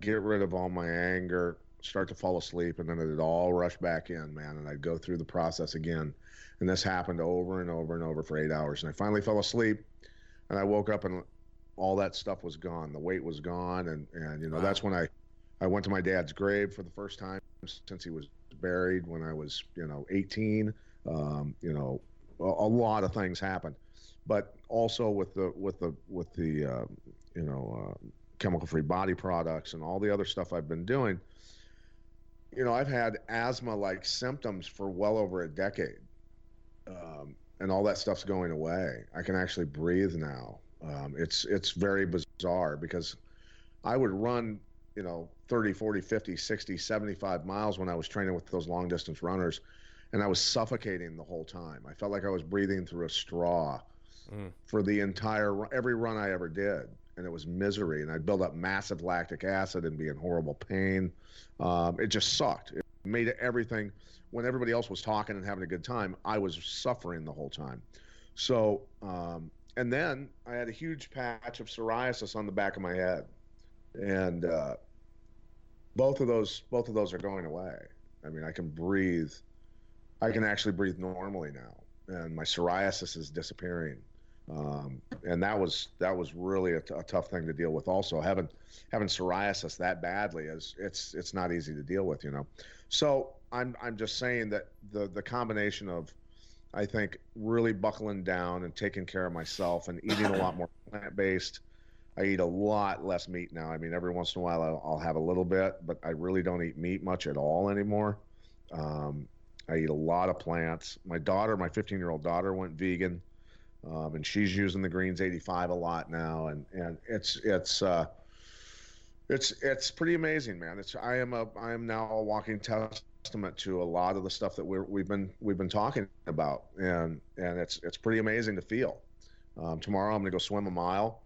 get rid of all my anger, start to fall asleep, and then it'd all rush back in, man. And I'd go through the process again. And this happened over and over and over for 8 hours. And I finally fell asleep, and I woke up, and all that stuff was gone. The weight was gone, and you know, wow. That's when I went to my dad's grave for the first time since he was buried when I was, 18. You know, a lot of things happened, but also with the chemical free body products and all the other stuff I've been doing. You know, I've had asthma-like symptoms for well over a decade, and all that stuff's going away. I can actually breathe now. It's very bizarre because I would run, 30, 40, 50, 60, 75 miles when I was training with those long-distance runners, and I was suffocating the whole time. I felt like I was breathing through a straw for the entire – every run I ever did. And it was misery, and I'd build up massive lactic acid and be in horrible pain. It just sucked. It made everything, when everybody else was talking and having a good time, I was suffering the whole time. So, and then I had a huge patch of psoriasis on the back of my head, and both of those are going away. I mean, I can breathe. I can actually breathe normally now, and my psoriasis is disappearing. And that was really a tough thing to deal with. Also, having psoriasis that badly is it's not easy to deal with, So I'm just saying that the combination of, I think, really buckling down and taking care of myself and eating a lot more plant-based. I eat a lot less meat now. I mean, every once in a while I'll have a little bit, but I really don't eat meat much at all anymore. I eat a lot of plants. My daughter, my 15-year-old daughter, went vegan. And she's using the Greens 85 a lot now, and it's pretty amazing, man. I am now a walking testament to a lot of the stuff that we've been talking about, and it's pretty amazing to feel. Tomorrow I'm gonna go swim a mile.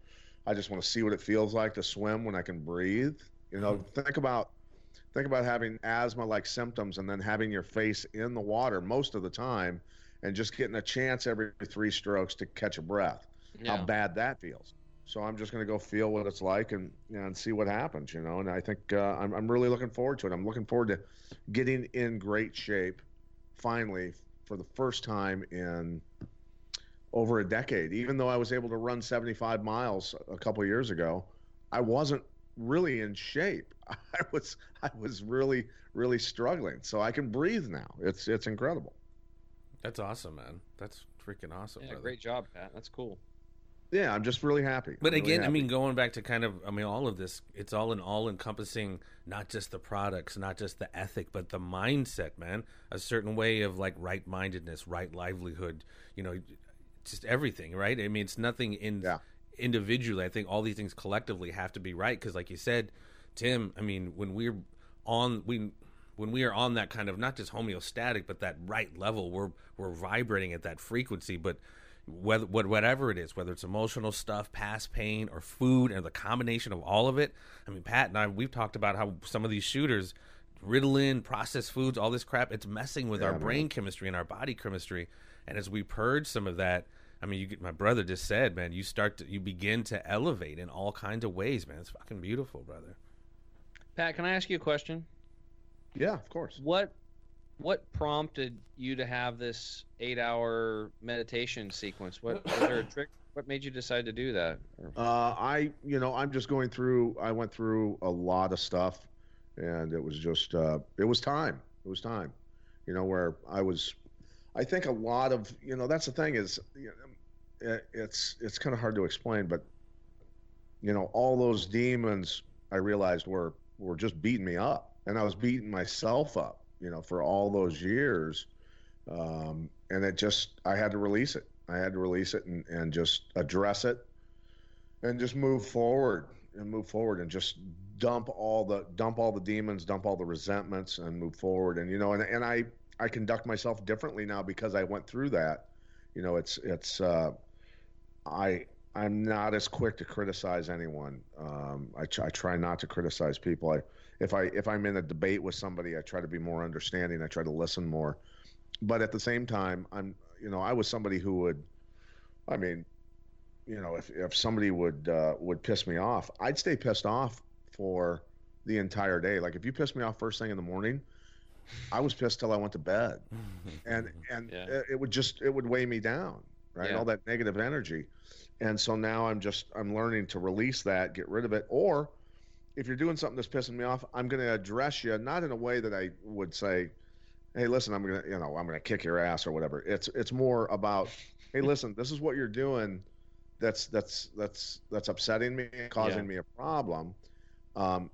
I just want to see what it feels like to swim when I can breathe. Think about having asthma-like symptoms and then having your face in the water most of the time. And just getting a chance every 3 strokes to catch a breath, yeah. How bad that feels. So I'm just going to go feel what it's like and see what happens, And I think I'm really looking forward to it. I'm looking forward to getting in great shape, finally, for the first time in over a decade. Even though I was able to run 75 miles a couple of years ago, I wasn't really in shape. I was really, really struggling. So I can breathe now. It's incredible. That's awesome, man. That's freaking awesome. Yeah, brother. Great job, Pat. That's cool. Yeah, I'm just really happy. But again, going back to all of this, it's all an all-encompassing, not just the products, not just the ethic, but the mindset, man. A certain way of right-mindedness, right livelihood, just everything, right? I mean, it's nothing individually. I think all these things collectively have to be right because like you said, Tim, I mean, when we are on that kind of not just homeostatic, but that right level, we're vibrating at that frequency. But whatever it is, whether it's emotional stuff, past pain, or food, or the combination of all of it. I mean, Pat and I, we've talked about how some of these shooters, Ritalin, processed foods, all this crap, it's messing with our brain chemistry and our body chemistry. And as we purge some of that, I mean, my brother just said, man, you begin to elevate in all kinds of ways, man. It's fucking beautiful, brother. Pat, can I ask you a question? Yeah, of course. What prompted you to have this 8-hour meditation sequence? What was there a trick? What made you decide to do that? I went through a lot of stuff, and it was just it was time. It was time. Where I think a lot of that's the thing is it's kind of hard to explain, but all those demons I realized were just beating me up. And I was beating myself up, for all those years. And I had to release it. I had to release it and just address it and just move forward and just dump all the demons, dump all the resentments and move forward. And, and I conduct myself differently now because I went through that. I'm not as quick to criticize anyone. I try not to criticize people. If I'm in a debate with somebody, I try to be more understanding. I try to listen more. But at the same time, I was somebody who would, you know, if somebody would piss me off, I'd stay pissed off for the entire day. Like if you pissed me off first thing in the morning, I was pissed till I went to bed, and it would weigh me down, right? Yeah. All that negative energy. And so now I'm learning to release that, get rid of it. Or if you're doing something that's pissing me off, I'm going to address you, not in a way that I would say, hey, listen, I'm going to kick your ass or whatever. It's more about, hey, listen, this is what you're doing. That's upsetting me, causing me a problem. And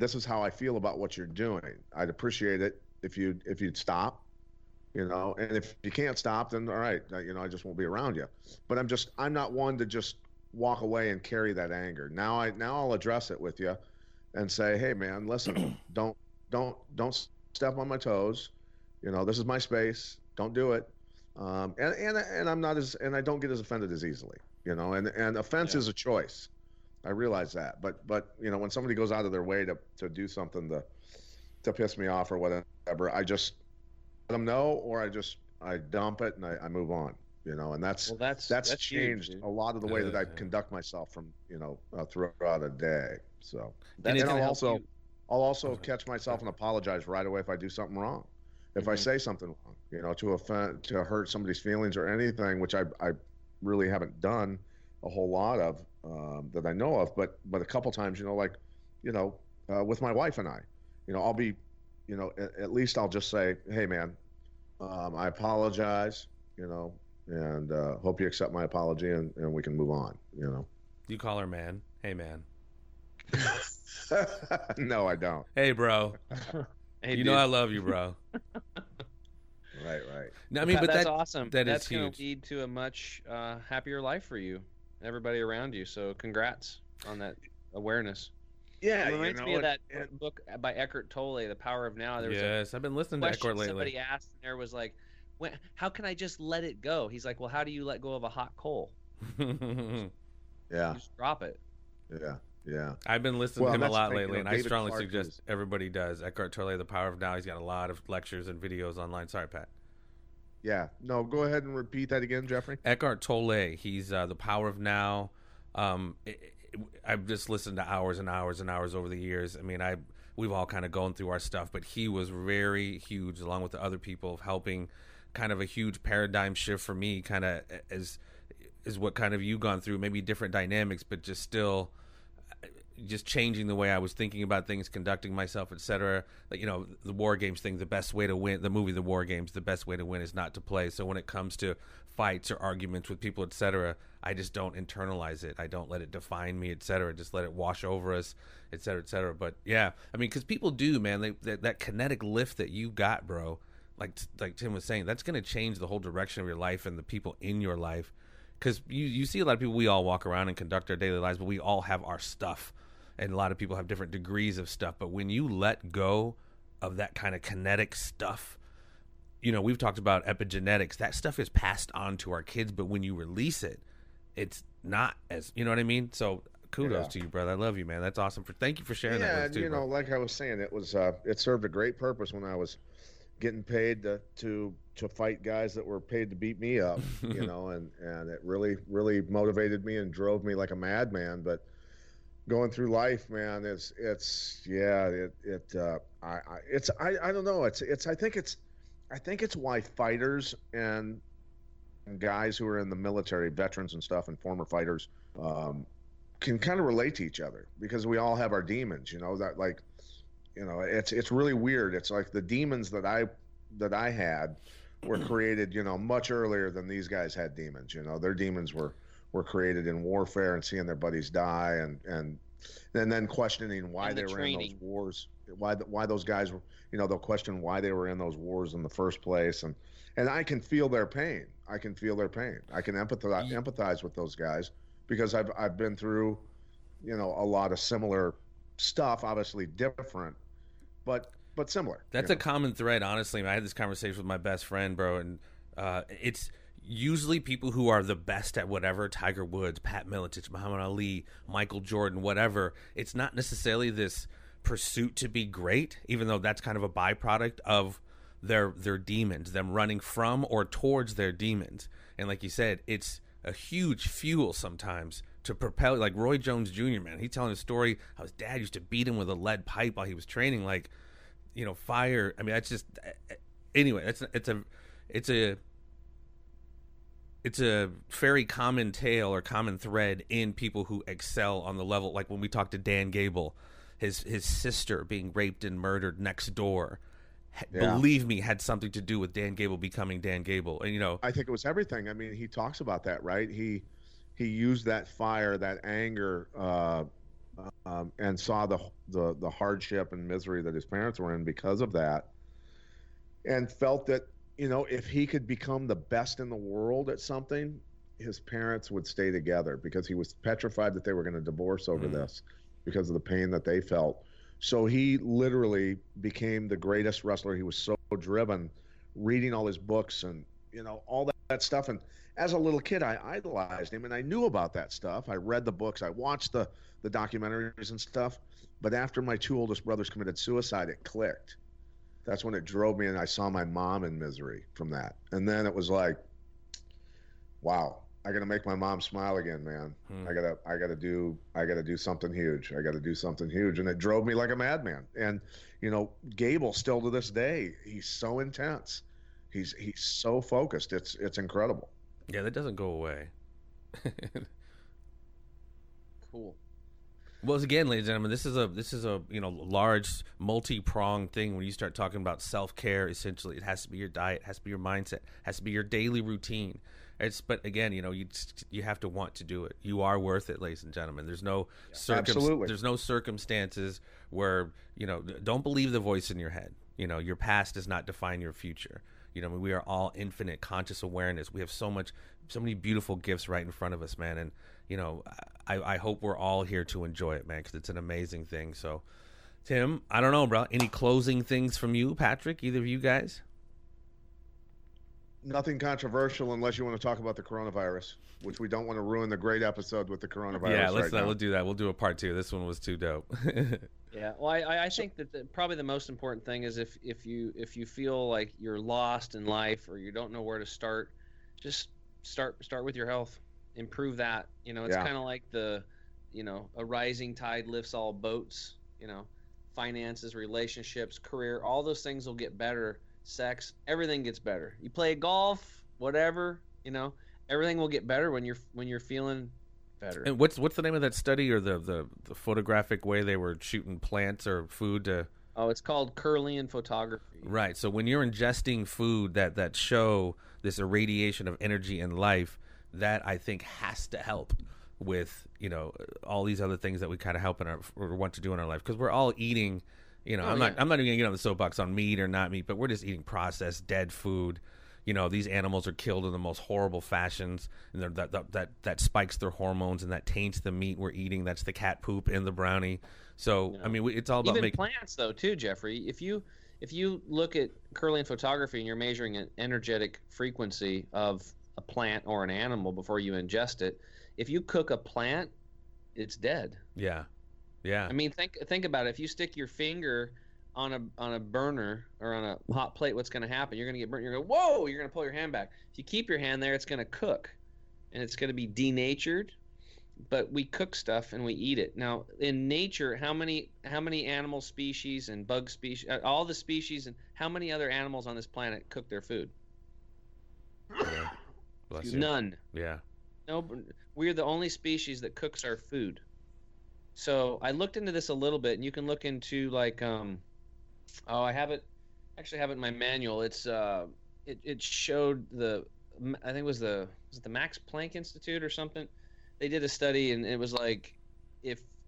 this is how I feel about what you're doing. I'd appreciate it if you'd stop, you know, and if you can't stop, then all right, you know, I just won't be around you. But I'm not one to just walk away and carry that anger. Now I'll address it with you and say, hey man, listen, don't step on my toes. You know, this is my space. Don't do it. And I'm not and I don't get as offended as easily, you know, and offense is a choice. I realize that, but you know, when somebody goes out of their way to do something to piss me off or whatever, I just let them know, or I dump it and I move on, you know, and that's changed huge, a lot of the way that I conduct myself from, you know, throughout a day. So and I'll also catch myself and apologize right away if I do something wrong, if I say something wrong, you know, to hurt somebody's feelings or anything, which I really haven't done a whole lot of that I know of, but a couple times, you know, like, you know, with my wife and I, you know, I'll be, you know, at least I'll just say, hey man, I apologize, you know, and hope you accept my apology and we can move on, you know. You call her man? Hey man. No, I don't. Hey bro. Hey, you dude. Know I love you, bro. Right. No, I mean, but that's awesome. That's going to lead to a much happier life for you, everybody around you. So, congrats on that awareness. Yeah, it reminds me of that book by Eckhart Tolle, "The Power of Now." I've been listening to Eckhart lately. Somebody asked, and there was like, "How can I just let it go?" He's like, "Well, how do you let go of a hot coal?" Just drop it. Yeah. I've been listening to him a lot lately, and David I strongly Clark suggest everybody does. Eckhart Tolle, "The Power of Now." He's got a lot of lectures and videos online. Sorry, Pat. Yeah. No, go ahead and repeat that again, Jeffrey. Eckhart Tolle. He's "The Power of Now." I've just listened to hours and hours and hours over the years. I mean, we've all kind of gone through our stuff, but he was very huge, along with the other people, of helping kind of a huge paradigm shift for me, kind of as what kind of you gone through, maybe different dynamics, but just still... just changing the way I was thinking about things, conducting myself, etc. Like, you know, the War Games thing, the best way to win, the movie The War Games, the best way to win is not to play. So when it comes to fights or arguments with people, etc., I just don't internalize it. I don't let it define me, etc. Just let it wash over us, etc., etc. But yeah, I mean, because people do, man, that kinetic lift that you got, bro, like Tim was saying, that's going to change the whole direction of your life and the people in your life. Because you see a lot of people, we all walk around and conduct our daily lives, but we all have our stuff. And a lot of people have different degrees of stuff. But when you let go of that kind of kinetic stuff, you know, we've talked about epigenetics. That stuff is passed on to our kids. But when you release it, it's not as, you know what I mean? So kudos to you, brother. I love you, man. That's awesome. Thank you for sharing that with us, too. Yeah, you know, bro. Like I was saying, it was it served a great purpose when I was getting paid to fight guys that were paid to beat me up, you know, and it really, really motivated me and drove me like a madman. But going through life, man, I think it's why fighters and guys who are in the military, veterans and stuff, and former fighters, can kind of relate to each other, because we all have our demons, you know, that like, you know, it's really weird. It's like the demons that I had were created, you know, much earlier than these guys had demons. You know, their demons were created in warfare and seeing their buddies die and then questioning why they were in those wars, why those guys were, you know, they'll question why they were in those wars in the first place. And I can feel their pain. I can empathize with those guys, because I've been through, you know, a lot of similar stuff, obviously different, but similar. That's a common thread, honestly. I had this conversation with my best friend, bro, and it's usually people who are the best at whatever, Tiger Woods, Pat Militage, Muhammad Ali, Michael Jordan, whatever. It's not necessarily this pursuit to be great, even though that's kind of a byproduct of their demons, them running from or towards their demons. And like you said, it's a huge fuel sometimes to propel, like Roy Jones Jr., man. He's telling a story how his dad used to beat him with a lead pipe while he was training, like, you know, fire. I mean, that's just, anyway, it's a very common tale or common thread in people who excel on the level. Like when we talked to Dan Gable, his sister being raped and murdered next door, believe me, had something to do with Dan Gable becoming Dan Gable. And, you know, I think it was everything. I mean, he talks about that, right? He used that fire, that anger, and saw the hardship and misery that his parents were in because of that, and felt that, you know, if he could become the best in the world at something, his parents would stay together, because he was petrified that they were going to divorce over this because of the pain that they felt. So he literally became the greatest wrestler. He was so driven, reading all his books and, you know, all that stuff. And as a little kid, I idolized him, and I knew about that stuff. I read the books. I watched the documentaries and stuff. But after my two oldest brothers committed suicide, it clicked. That's when it drove me, and I saw my mom in misery from that. And then it was like, wow, I got to make my mom smile again, man. I got to do something huge. And it drove me like a madman. And, you know, Gable still to this day, he's so intense. He's so focused. It's incredible. Yeah, that doesn't go away. Cool. Well, again, ladies and gentlemen, this is a you know, large multi-pronged thing. When you start talking about self-care, essentially, it has to be your diet, has to be your mindset, has to be your daily routine. But again, you know, you have to want to do it. You are worth it, ladies and gentlemen. There's no there's no circumstances where, you know, don't believe the voice in your head. You know, your past does not define your future. You know, we are all infinite conscious awareness. We have so many beautiful gifts right in front of us, man. And, you know, I hope we're all here to enjoy it, man, because it's an amazing thing. So, Tim, I don't know, bro. Any closing things from you, Patrick, either of you guys? Nothing controversial, unless you want to talk about the coronavirus, which we don't want to ruin the great episode with the coronavirus. Yeah, we'll do that. We'll do a part two. This one was too dope. Yeah, well, I think that probably the most important thing is if you feel like you're lost in life or you don't know where to start, just start with your health. Improve that. You know, it's kind of like the, you know, a rising tide lifts all boats. You know, finances, relationships, career, all those things will get better. Sex, everything gets better. You play golf, whatever, you know, everything will get better when you're feeling better. And what's the name of that study, or the photographic way they were shooting plants or food to... Oh, it's called Kirlian photography. Right. So when you're ingesting food that show this irradiation of energy and life, that I think has to help with, you know, all these other things that we kind of help in our, or want to do in our life, because we're all eating. You know, I'm not even gonna get on the soapbox on meat or not meat, but we're just eating processed dead food. You know, these animals are killed in the most horrible fashions, and that spikes their hormones, and that taints the meat we're eating. That's the cat poop in the brownie. So I mean, it's all about even plants, though, too, Jeffrey. If you look at Kirlian photography and you're measuring an energetic frequency of a plant or an animal before you ingest it, if you cook a plant, it's dead. Yeah. Yeah. I mean, think about it. If you stick your finger on a burner or on a hot plate, what's going to happen? You're going to get burnt. You're going to go, whoa, you're going to pull your hand back. If you keep your hand there, it's going to cook, and it's going to be denatured. But we cook stuff and we eat it. Now, in nature, how many animal species and bug species, all the species, and how many other animals on this planet cook their food? Yeah. Bless you. None. Yeah. No, we're the only species that cooks our food. So I looked into this a little bit, and you can look into, like, I have it in my manual. It's it showed I think it was the Max Planck Institute or something. They did a study, and it was like,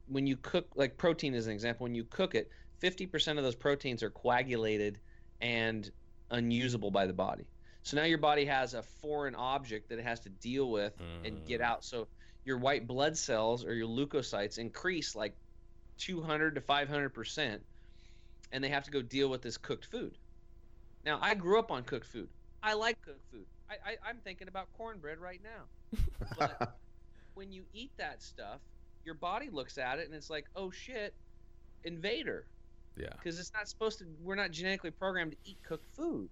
when you cook, like protein is an example, when you cook it, 50% of those proteins are coagulated and unusable by the body. So now your body has a foreign object that it has to deal with and get out. So your white blood cells or your leukocytes increase like 200 to 500%, and they have to go deal with this cooked food. Now, I grew up on cooked food. I like cooked food. I'm thinking about cornbread right now. But when you eat that stuff, your body looks at it and it's like, oh shit, invader. Yeah. Because it's not supposed to, we're not genetically programmed to eat cooked food.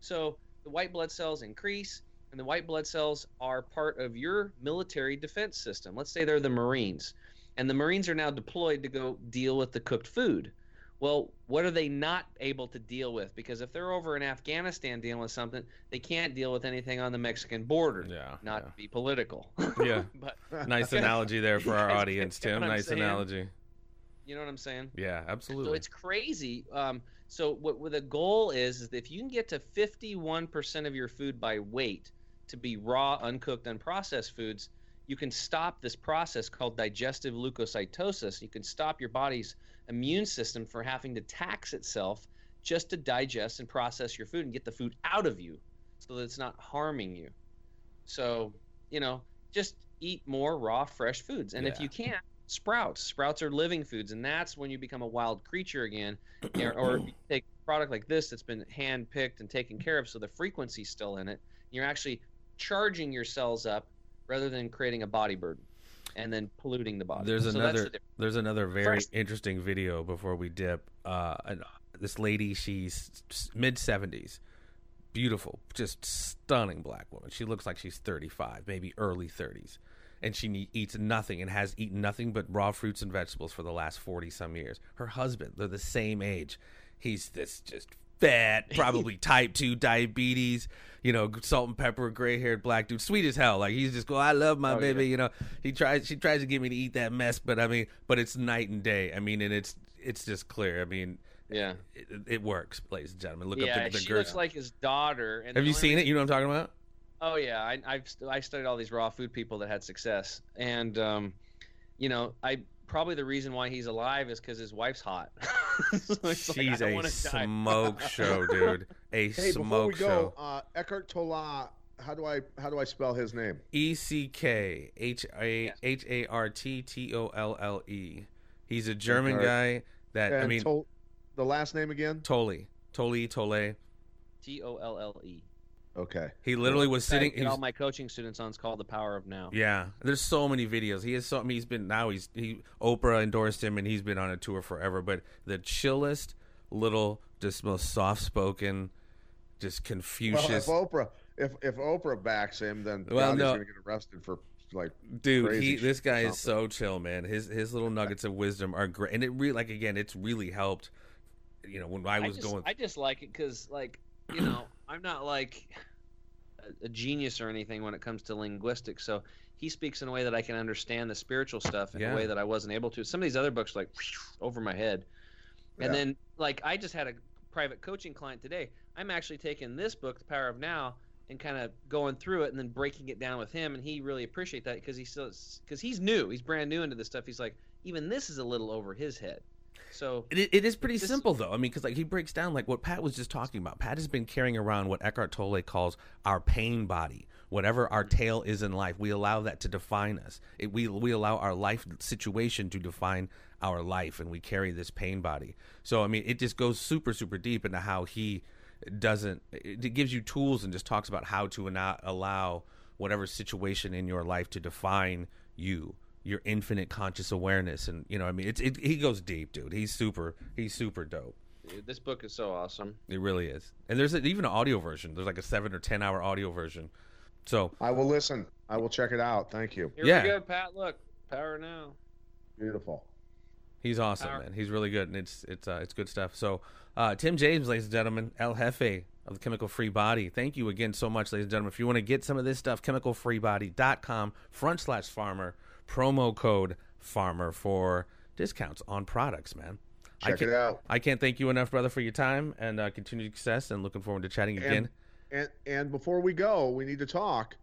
So the white blood cells increase. And the white blood cells are part of your military defense system. Let's say they're the Marines. And the Marines are now deployed to go deal with the cooked food. Well, what are they not able to deal with? Because if they're over in Afghanistan dealing with something, they can't deal with anything on the Mexican border. Yeah, not to be political. Yeah. But, nice analogy there for our audience, Tim. Nice analogy. You know what I'm saying? Yeah, absolutely. So it's crazy. So what the goal is that if you can get to 51% of your food by weight to be raw, uncooked, unprocessed foods, you can stop this process called digestive leukocytosis. You can stop your body's immune system from having to tax itself just to digest and process your food and get the food out of you so that it's not harming you. So, you know, just eat more raw, fresh foods. And if you can, sprouts. Sprouts are living foods, and that's when you become a wild creature again. Or you take a product like this that's been hand-picked and taken care of so the frequency's still in it. You're actually charging your cells up rather than creating a body burden and then polluting the body. There's another very interesting video before we dip. This lady, she's mid-70s, beautiful, just stunning black woman. She looks like she's 35, maybe early 30s, and she eats nothing and has eaten nothing but raw fruits and vegetables for the last 40-some years. Her husband, they're the same age. He's this just fat, probably type 2 diabetes, you know, salt and pepper, gray-haired black dude, sweet as hell. Like, he's just going, I love my baby, you know. She tries to get me to eat that mess, but it's night and day. I mean, and it's just clear. I mean, yeah, it works, ladies and gentlemen. Look up the girl. She looks like his daughter. And have you seen it? You know what I'm talking about? Oh, yeah. I studied all these raw food people that had success. And, you know, probably the reason why he's alive is because his wife's hot. So she's like, a smoke show, dude. Before we go, show. Eckhart Tolle. How do I spell his name? ECKHARTTOLLE. He's a German guy. The last name again? Tolle. Tolle. Okay. He literally was sitting. All my coaching students on. It's called The Power of Now. Yeah, there's so many videos. Oprah endorsed him, and he's been on a tour forever. But the chillest, just most soft-spoken, just Confucius. Well, if Oprah backs him, then he's going to get arrested for crazy shit. This guy is so chill, man. His little nuggets of wisdom are great, and it really, it's really helped. You know, when I just like it because you know, I'm not a genius or anything when it comes to linguistics. So he speaks in a way that I can understand the spiritual stuff in a way that I wasn't able to. Some of these other books over my head. And then I just had a private coaching client today. I'm actually taking this book, The Power of Now, and kind of going through it and then breaking it down with him. And he really appreciated that because he's new. He's brand new into this stuff. He's like, even this is a little over his head. So it is pretty simple, though. I mean, because he breaks down what Pat was just talking about. Pat has been carrying around what Eckhart Tolle calls our pain body. Whatever our tale is in life, we allow that to define us. We allow our life situation to define our life, and we carry this pain body. So, I mean, it just goes super, super deep into how he doesn't – it gives you tools and just talks about how to not allow whatever situation in your life to define you. Your infinite conscious awareness, and you know, I mean, he goes deep, dude. He's super dope. Dude, this book is so awesome. It really is. And there's even an audio version. There's a 7 or 10 hour audio version. So I will listen. I will check it out. Thank you. Here we go, Pat. Look, Power Now. Beautiful. He's awesome, man. He's really good, and it's good stuff. So, Tim James, ladies and gentlemen, El Jefe of the Chemical Free Body. Thank you again so much, ladies and gentlemen. If you want to get some of this stuff, chemicalfreebody.com/farmer. Promo code farmer for discounts on products, man. Check it out. I can't thank you enough, brother, for your time and continued success, and looking forward to chatting again. And before we go, we need to talk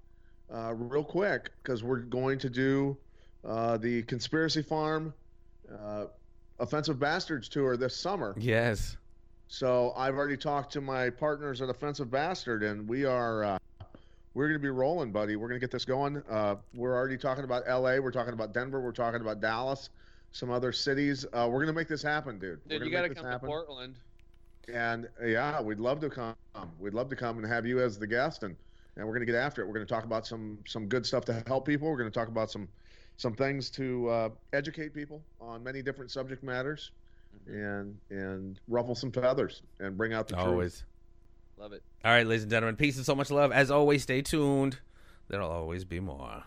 real quick because we're going to do the Conspiracy Farm Offensive Bastards tour this summer. Yes. So I've already talked to my partners at Offensive Bastard, and we are... we're going to be rolling, buddy. We're going to get this going. We're already talking about L.A. We're talking about Denver. We're talking about Dallas, some other cities. We're going to make this happen, dude. Dude, you got to come to Portland. And, yeah, we'd love to come. We'd love to come and have you as the guest, and we're going to get after it. We're going to talk about some good stuff to help people. We're going to talk about some things to educate people on many different subject matters and ruffle some feathers and bring out the truth. Always. Love it. All right, ladies and gentlemen, peace and so much love. As always, stay tuned. There'll always be more.